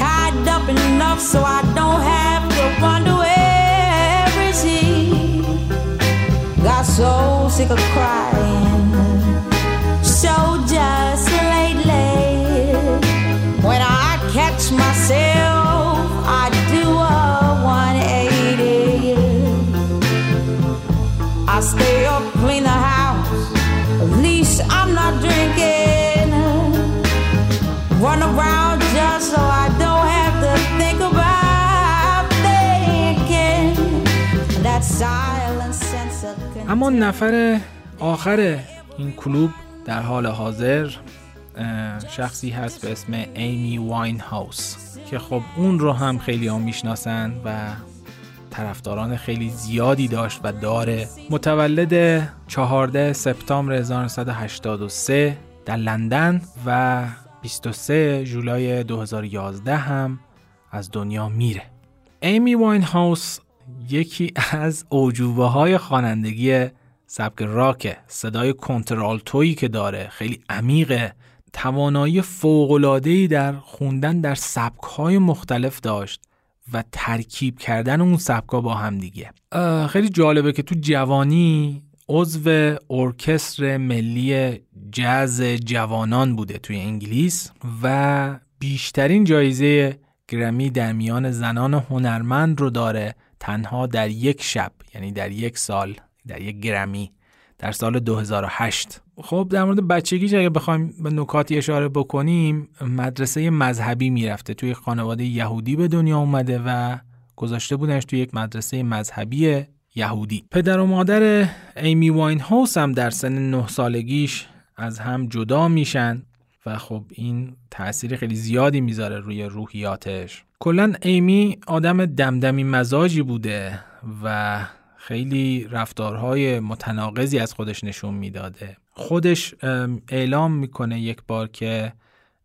tied up enough so I don't have to wonder every sea got so sick of crying so just lately when I catch myself I do a 180 I stay up clean the house at least I'm not drinking run around just so I don't have to think about thinking that silence sense of control. اما نفر آخر این کلوب در حال حاضر شخصی هست به اسم ایمی واین هاوس که خب اون رو هم خیلی ها میشناسن و طرفداران خیلی زیادی داشت و داره. متولد 14 سپتامبر 1983 در لندن و 23 جولای 2011 هم از دنیا میره. ایمی واین هاوس یکی از اوجوبه های خوانندگی سبک راکه. صدای کنترالتویی که داره خیلی عمیقه، توانایی فوق‌العاده‌ای در خوندن در سبک‌های مختلف داشت و ترکیب کردن اون سبک‌ها با هم دیگه. خیلی جالبه که تو جوانی عضو ارکستر ملی جاز جوانان بوده توی انگلیس و بیشترین جایزه گرمی در میان زنان هنرمند رو داره، تنها در یک شب، یعنی در یک سال، در یک گرمی، در سال 2008. خب در مورد بچگیش اگه بخوایم به نکاتی اشاره بکنیم، مدرسه مذهبی میرفته، توی خانواده یهودی به دنیا اومده و گذاشته بودنش توی یک مدرسه مذهبی یهودی. پدر و مادر ایمی واین هاوس هم در سن 9 سالگیش از هم جدا میشن و خب این تأثیر خیلی زیادی میذاره روی روحیاتش. کلاً ایمی آدم دمدمی مزاجی بوده و خیلی رفتارهای متناقضی از خودش نشون میداده. خودش اعلام میکنه یک بار که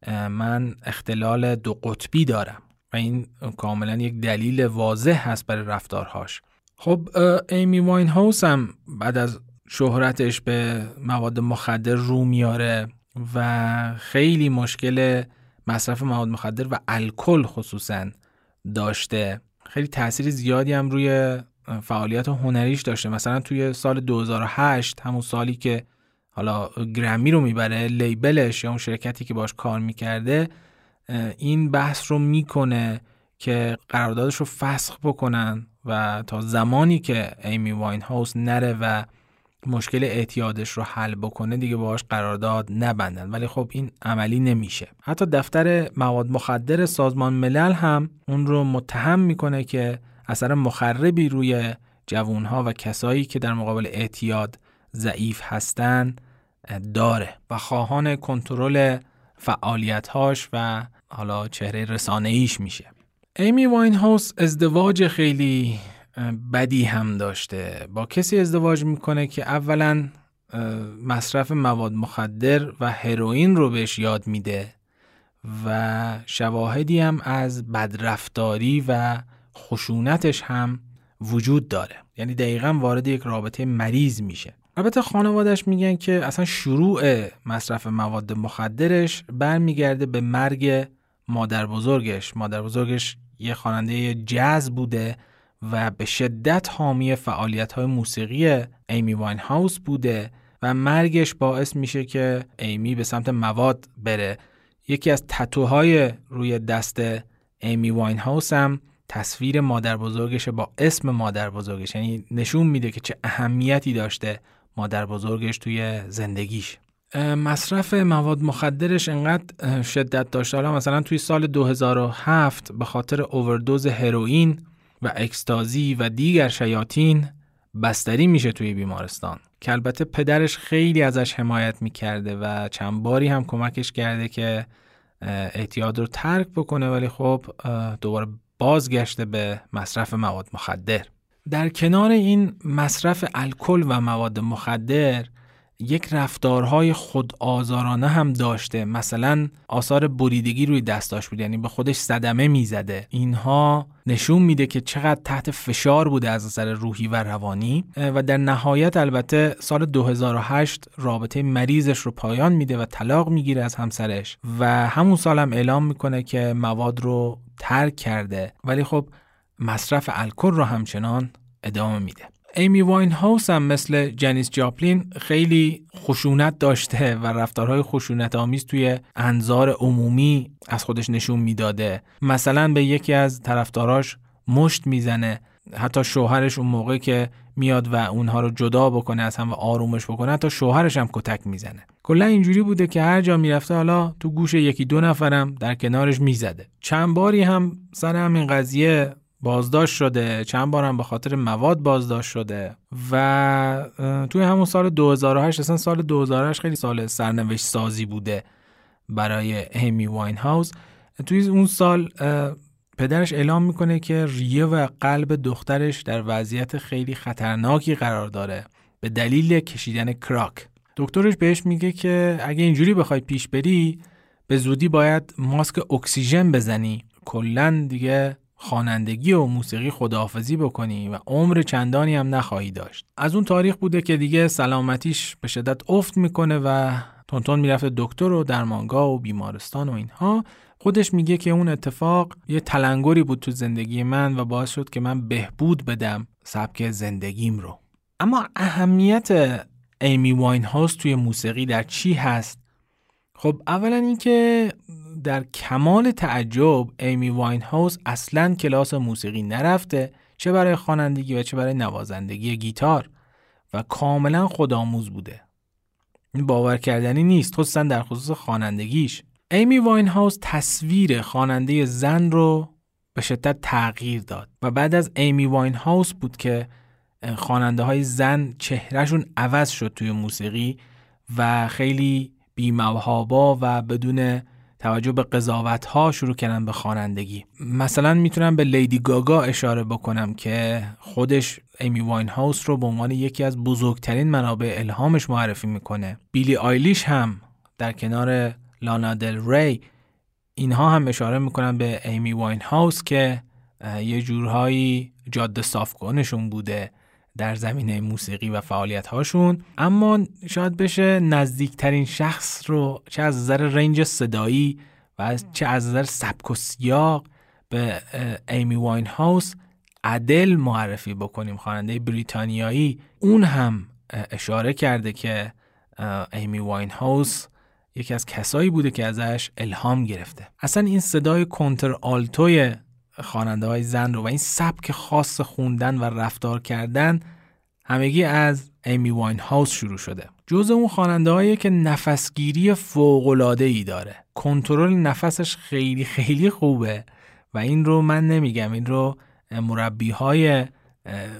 من اختلال دو قطبی دارم و این کاملا یک دلیل واضح هست برای رفتارهاش. خب ایمی واین هاوس هم بعد از شهرتش به مواد مخدر رو میاره و خیلی مشکل مصرف مواد مخدر و الکل خصوصا داشته. خیلی تأثیر زیادی هم روی فعالیت هنریش داشته. مثلا توی سال 2008، همون سالی که حالا گرمی رو میبره، لیبلش یا اون شرکتی که باش کار میکرده این بحث رو میکنه که قراردادش رو فسخ بکنن و تا زمانی که ایمی واین هاوس نره و مشکل اعتیادش رو حل بکنه دیگه باهاش قرارداد نبندن، ولی خب این عملی نمیشه. حتی دفتر مواد مخدر سازمان ملل هم اون رو متهم میکنه که اثر مخربی روی جوانها و کسایی که در مقابل اعتیاد ضعیف هستن داره و خواهان کنترل فعالیت‌هاش و حالا چهره رسانه‌ایش میشه. ایمی واینهاوس ازدواج خیلی بدی هم داشته. با کسی ازدواج میکنه که اولا مصرف مواد مخدر و هروئین رو بهش یاد میده و شواهدی هم از بدرفتاری و خشونتش هم وجود داره، یعنی دقیقاً وارد یک رابطه مریض میشه. البته خانواده‌اش میگن که اصلا شروع مصرف مواد مخدرش برمیگرده به مرگ مادر بزرگش یه خواننده جاز بوده و به شدت حامی فعالیت‌های موسیقی ایمی واینهاوس بوده و مرگش باعث میشه که ایمی به سمت مواد بره. یکی از تتوهای روی دست ایمی واینهاوس هم تصویر مادر بزرگش با اسم مادر بزرگش، یعنی نشون میده که چه اهمیتی داشته مادر بزرگش توی زندگیش. مصرف مواد مخدرش انقدر شدت داشته، حالا مثلا توی سال 2007 به خاطر اووردوز هروئین و اکستازی و دیگر شیاطین بستری میشه توی بیمارستان که البته پدرش خیلی ازش حمایت میکرده و چند باری هم کمکش کرده که اعتیاد رو ترک بکنه، ولی خب دوباره بازگشته به مصرف مواد مخدر. در کنار این مصرف الکل و مواد مخدر یک رفتارهای خودآزارانه هم داشته، مثلا آثار بریدگی روی دستاش بود، یعنی به خودش صدمه میزده. اینها نشون میده که چقدر تحت فشار بوده از نظر روحی و روانی و در نهایت البته سال 2008 رابطه مریضش رو پایان میده و طلاق میگیره از همسرش و همون سال هم اعلام میکنه که مواد رو ترک کرده، ولی خب مصرف الکل رو همچنان ادامه میده. ایمی واینهاوس هم مثل جنیس جاپلین خیلی خشونت داشته و رفتارهای خشونت آمیز توی انظار عمومی از خودش نشون میداده. مثلا به یکی از طرفداراش مشت میزنه، حتی شوهرش اون موقع که میاد و اونها رو جدا بکنه از هم و آرومش بکنه حتی شوهرش هم کتک میزنه. کلا اینجوری بوده که هر جا میرفته حالا تو گوش یکی دو نفرم در کنارش میزده. چند باری هم سر همین قضیه بازداشت شده، چند بار هم به خاطر مواد بازداشت شده و توی همون سال 2008 اصلا سال 2008 خیلی سال سرنوشت سازی بوده برای ایمی واینهاوس. توی اون سال پدرش اعلام میکنه که ریه و قلب دخترش در وضعیت خیلی خطرناکی قرار داره به دلیل کشیدن کراک. دکترش بهش میگه که اگه اینجوری بخوای پیش بری به زودی باید ماسک اکسیژن بزنی، کلن دیگه خوانندگی و موسیقی خداحافظی بکنی و عمر چندانی هم نخواهی داشت. از اون تاریخ بوده که دیگه سلامتیش به شدت افت میکنه و تونتون میرفته دکتر و درمانگاه و بیمارستان و اینها. خودش میگه که اون اتفاق یه تلنگری بود تو زندگی من و باعث شد که من بهبود بدم سبک زندگیم رو. اما اهمیت ایمی واینهاوس توی موسیقی در چی هست؟ خب اولا این که در کمال تعجب ایمی واینهاوس اصلاً کلاس موسیقی نرفته، چه برای خوانندگی و چه برای نوازندگی گیتار، و کاملاً خودآموز بوده. این باور کردنی نیست، خصوصاً در خصوص خوانندگیش. ایمی واینهاوس تصویر خواننده زن رو به شدت تغییر داد و بعد از ایمی واینهاوس بود که خواننده های زن چهرهشون عوض شد توی موسیقی و خیلی بی‌موهوبا و بدون توجه به قضاوت ها شروع کردن به خوانندگی. مثلا میتونم به لیدی گاگا اشاره بکنم که خودش ایمی واینهاوس رو به عنوان یکی از بزرگترین منابع الهامش معرفی میکنه. بیلی آیلیش هم در کنار لانا دل ری، اینها هم اشاره میکنن به ایمی واینهاوس که یه جورهایی جاده صاف کنشون بوده در زمینه موسیقی و فعالیت هاشون. اما شاید بشه نزدیکترین شخص رو چه از نظر رنج صدایی و چه از نظر سبک و سیاق به ایمی واینهاوس عدل معرفی بکنیم. خواننده بریتانیایی اون هم اشاره کرده که ایمی واینهاوس یکی از کسایی بوده که ازش الهام گرفته. اصلا این صدای کنتر آلتوی خواننده های زن رو و این سبک خاص خوندن و رفتار کردن همگی از ایمی واینهاوس شروع شده. جزو اون خواننده هایی که نفسگیری فوق‌العاده‌ای داره، کنترل نفسش خیلی خیلی خوبه و این رو من نمیگم، این رو مربی های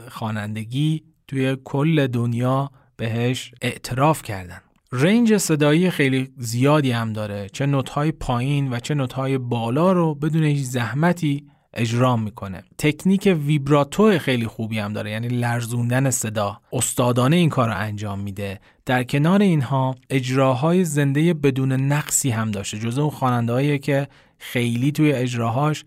خوانندگی توی کل دنیا بهش اعتراف کردن. رنج صدایی خیلی زیادی هم داره، چه نوت‌های پایین و چه نوت‌های بالا رو بدون هیچ زحمتی اجرا میکنه. تکنیک ویبراتو خیلی خوبی هم داره، یعنی لرزوندن صدا. استادانه این کار رو انجام میده. در کنار اینها اجراهای زنده بدون نقصی هم داشته. جزو اون خواننده‌ایه که خیلی توی اجراهاش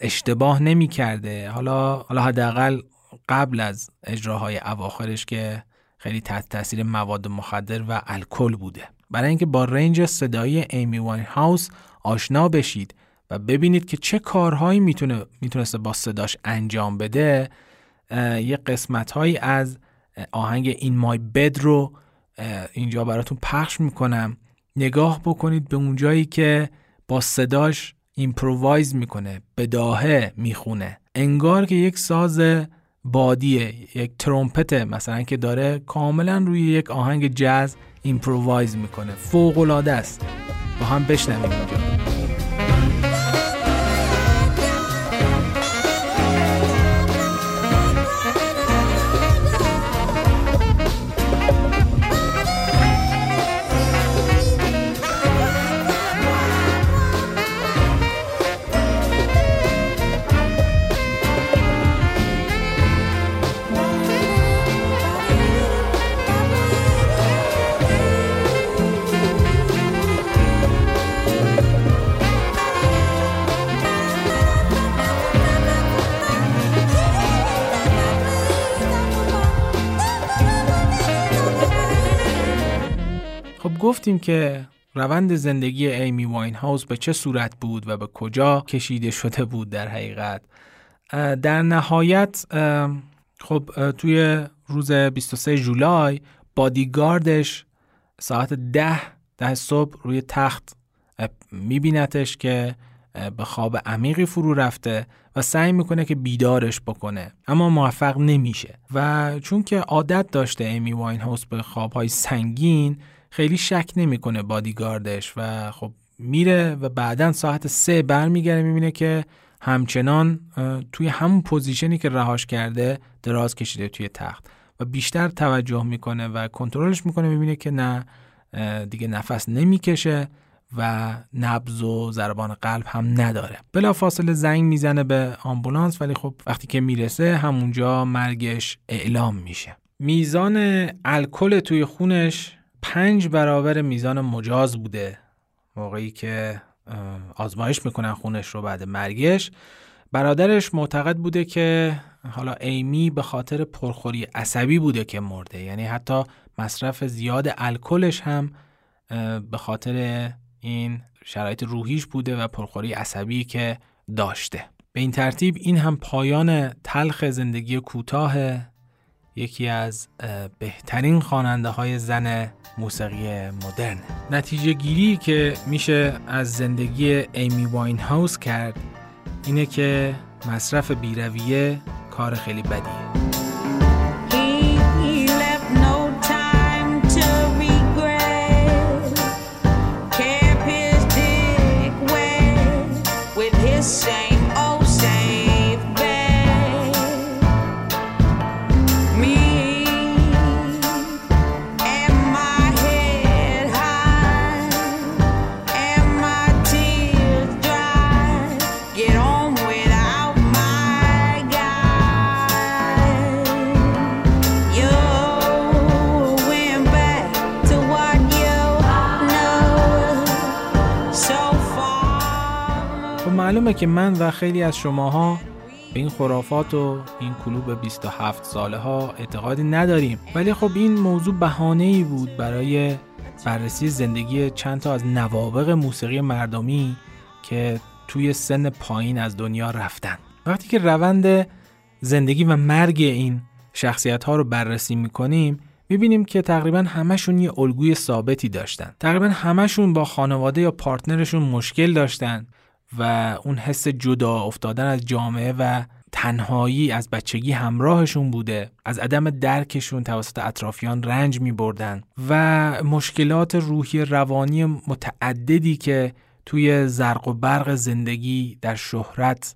اشتباه نمی‌کرده. حالا حداقل قبل از اجراهای اواخرش که خیلی تحت تاثیر مواد مخدر و الکل بوده. برای اینکه با رنج صدایی ایمی واین هاوس آشنا بشید و ببینید که چه کارهایی میتونسته با صداش انجام بده، یه قسمت‌هایی از آهنگ این مای بد رو اینجا براتون پخش میکنم. نگاه بکنید به اون جایی که با صداش ایمپرووایز میکنه، بداهه میخونه، انگار که یک ساز بادیه، یک ترومپت مثلا که داره کاملا روی یک آهنگ جاز ایمپرووایز میکنه. فوق‌العاده است. با هم بشنویم اینجا. گفتیم که روند زندگی ایمی واین هاوس به چه صورت بود و به کجا کشیده شده بود. در حقیقت در نهایت توی روز 23 جولای بادیگاردش ساعت 10 صبح روی تخت میبینتش که به خواب عمیقی فرو رفته و سعی میکنه که بیدارش بکنه، اما موفق نمیشه. و چون که عادت داشته ایمی واین هاوس به خوابهای سنگین، خیلی شک نمیکنه بادیگاردش و میره و بعدن ساعت 3 برمیگره، میبینه که همچنان توی همون پوزیشنی که رهاش کرده دراز کشیده توی تخت و بیشتر توجه میکنه و کنترلش میکنه. میبینه که نه دیگه نفس نمیکشه و نبض و ضربان قلب هم نداره. بلافاصله زنگ میزنه به آمبولانس، ولی وقتی که میرسه همونجا مرگش اعلام میشه. میزان الکل توی خونش 5 برابر میزان مجاز بوده موقعی که آزمایش میکنن خونش رو بعد مرگش. برادرش معتقد بوده که حالا ایمی به خاطر پرخوری عصبی بوده که مرده، یعنی حتی مصرف زیاد الکلش هم به خاطر این شرایط روحیش بوده و پرخوری عصبی که داشته. به این ترتیب این هم پایان تلخ زندگی کوتاه یکی از بهترین خواننده های زن موسیقی مدرن. نتیجه گیری که میشه از زندگی ایمی واین هاوس کرد اینه که مصرف بیرویه کار خیلی بدیه. معلومه که من و خیلی از شماها به این خرافات و این کلوب 27 ساله ها اعتقادی نداریم، ولی این موضوع بهانه‌ای بود برای بررسی زندگی چند تا از نوابغ موسیقی مردمی که توی سن پایین از دنیا رفتن. وقتی که روند زندگی و مرگ این شخصیت ها رو بررسی میکنیم، میبینیم که تقریبا همشون یه الگوی ثابتی داشتن. تقریبا همشون با خانواده یا پارتنرشون مشکل داشتن و اون حس جدا افتادن از جامعه و تنهایی از بچگی همراهشون بوده. از عدم درکشون توسط اطرافیان رنج می بردن و مشکلات روحی روانی متعددی که توی زرق و برق زندگی در شهرت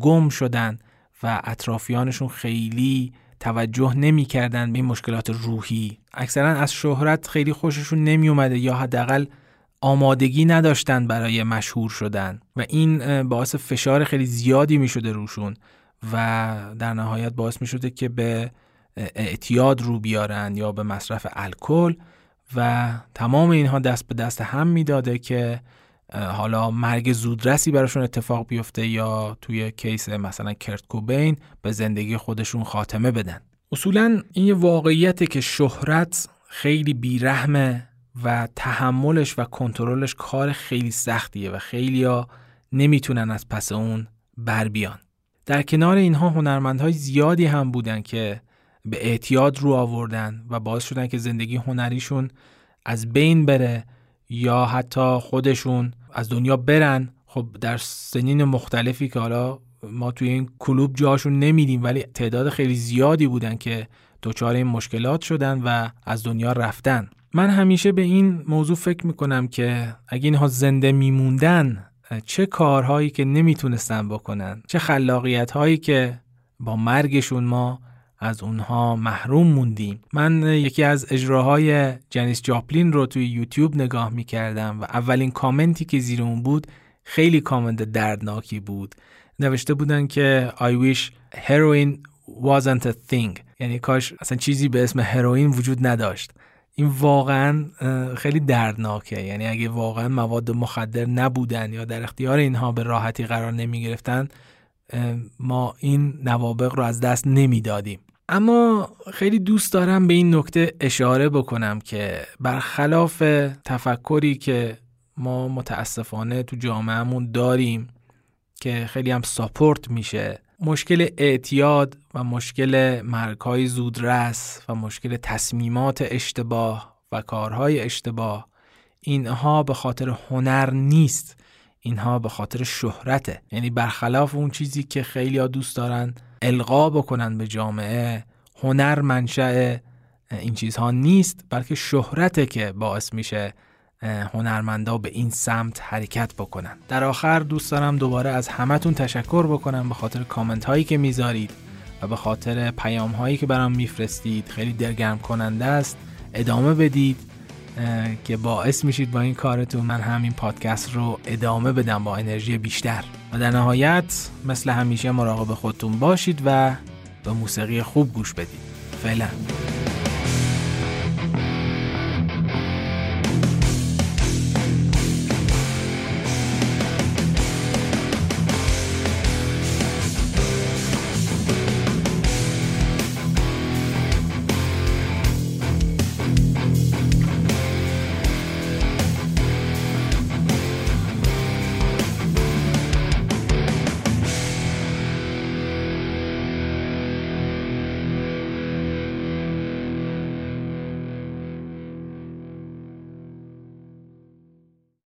گم شدن و اطرافیانشون خیلی توجه نمی‌کردن به این مشکلات روحی. اکثرا از شهرت خیلی خوششون نمی‌اومده یا حداقل آمادگی نداشتن برای مشهور شدن و این باعث فشار خیلی زیادی می‌شده روشون و در نهایت باعث می‌شده که به اعتیاد رو بیارن یا به مصرف الکل و تمام اینها دست به دست هم میداده که حالا مرگ زودرسی براشون اتفاق بیفته یا توی کیس مثلا کرت کوبین به زندگی خودشون خاتمه بدن. اصولا این یه واقعیته که شهرت خیلی بیرحمه و تحملش و کنترلش کار خیلی سختیه و خیلیا نمیتونن از پس اون بر بیان. در کنار اینها هنرمندهای زیادی هم بودن که به اعتیاد رو آوردن و باعث شدن که زندگی هنریشون از بین بره یا حتی خودشون از دنیا برن. خب در سنین مختلفی که حالا ما توی این کلوب جاشون نمیدیم ولی تعداد خیلی زیادی بودن که دچار این مشکلات شدن و از دنیا رفتن. من همیشه به این موضوع فکر میکنم که اگه اینها زنده میموندن چه کارهایی که نمیتونستن بکنن، چه خلاقیت‌هایی که با مرگشون ما از اونها محروم موندیم. من یکی از اجراهای جنیس جاپلین رو توی یوتیوب نگاه میکردم و اولین کامنتی که زیر اون بود خیلی کامنت دردناکی بود. نوشته بودن که I wish heroin wasn't a thing، یعنی کاش اصلا چیزی به اسم هروئین وجود نداشت. این واقعا خیلی دردناکه، یعنی اگه واقعا مواد مخدر نبودن یا در اختیار اینها به راحتی قرار نمیگرفتن ما این نوابغ رو از دست نمیدادیم. اما خیلی دوست دارم به این نکته اشاره بکنم که برخلاف تفکری که ما متاسفانه تو جامعهمون داریم که خیلی هم ساپورت میشه، مشکل اعتیاد و مشکل مرگ‌های زودرس و مشکل تصمیمات اشتباه و کارهای اشتباه، اینها به خاطر هنر نیست، اینها به خاطر شهرته. یعنی برخلاف اون چیزی که خیلی‌ها دوست دارن القا بکنن به جامعه، هنر منشأ این چیزها نیست بلکه شهرته که باعث میشه هنرمندا به این سمت حرکت بکنن. در آخر دوست دارم دوباره از همتون تشکر بکنم به خاطر کامنت هایی که میذارید و به خاطر پیام هایی که برام میفرستید. خیلی دلگرم کننده است. ادامه بدید که باعث میشید با این کارتون من همین پادکست رو ادامه بدم با انرژی بیشتر. و در نهایت مثل همیشه مراقب خودتون باشید و به موسیقی خوب گوش بدید. فعلا.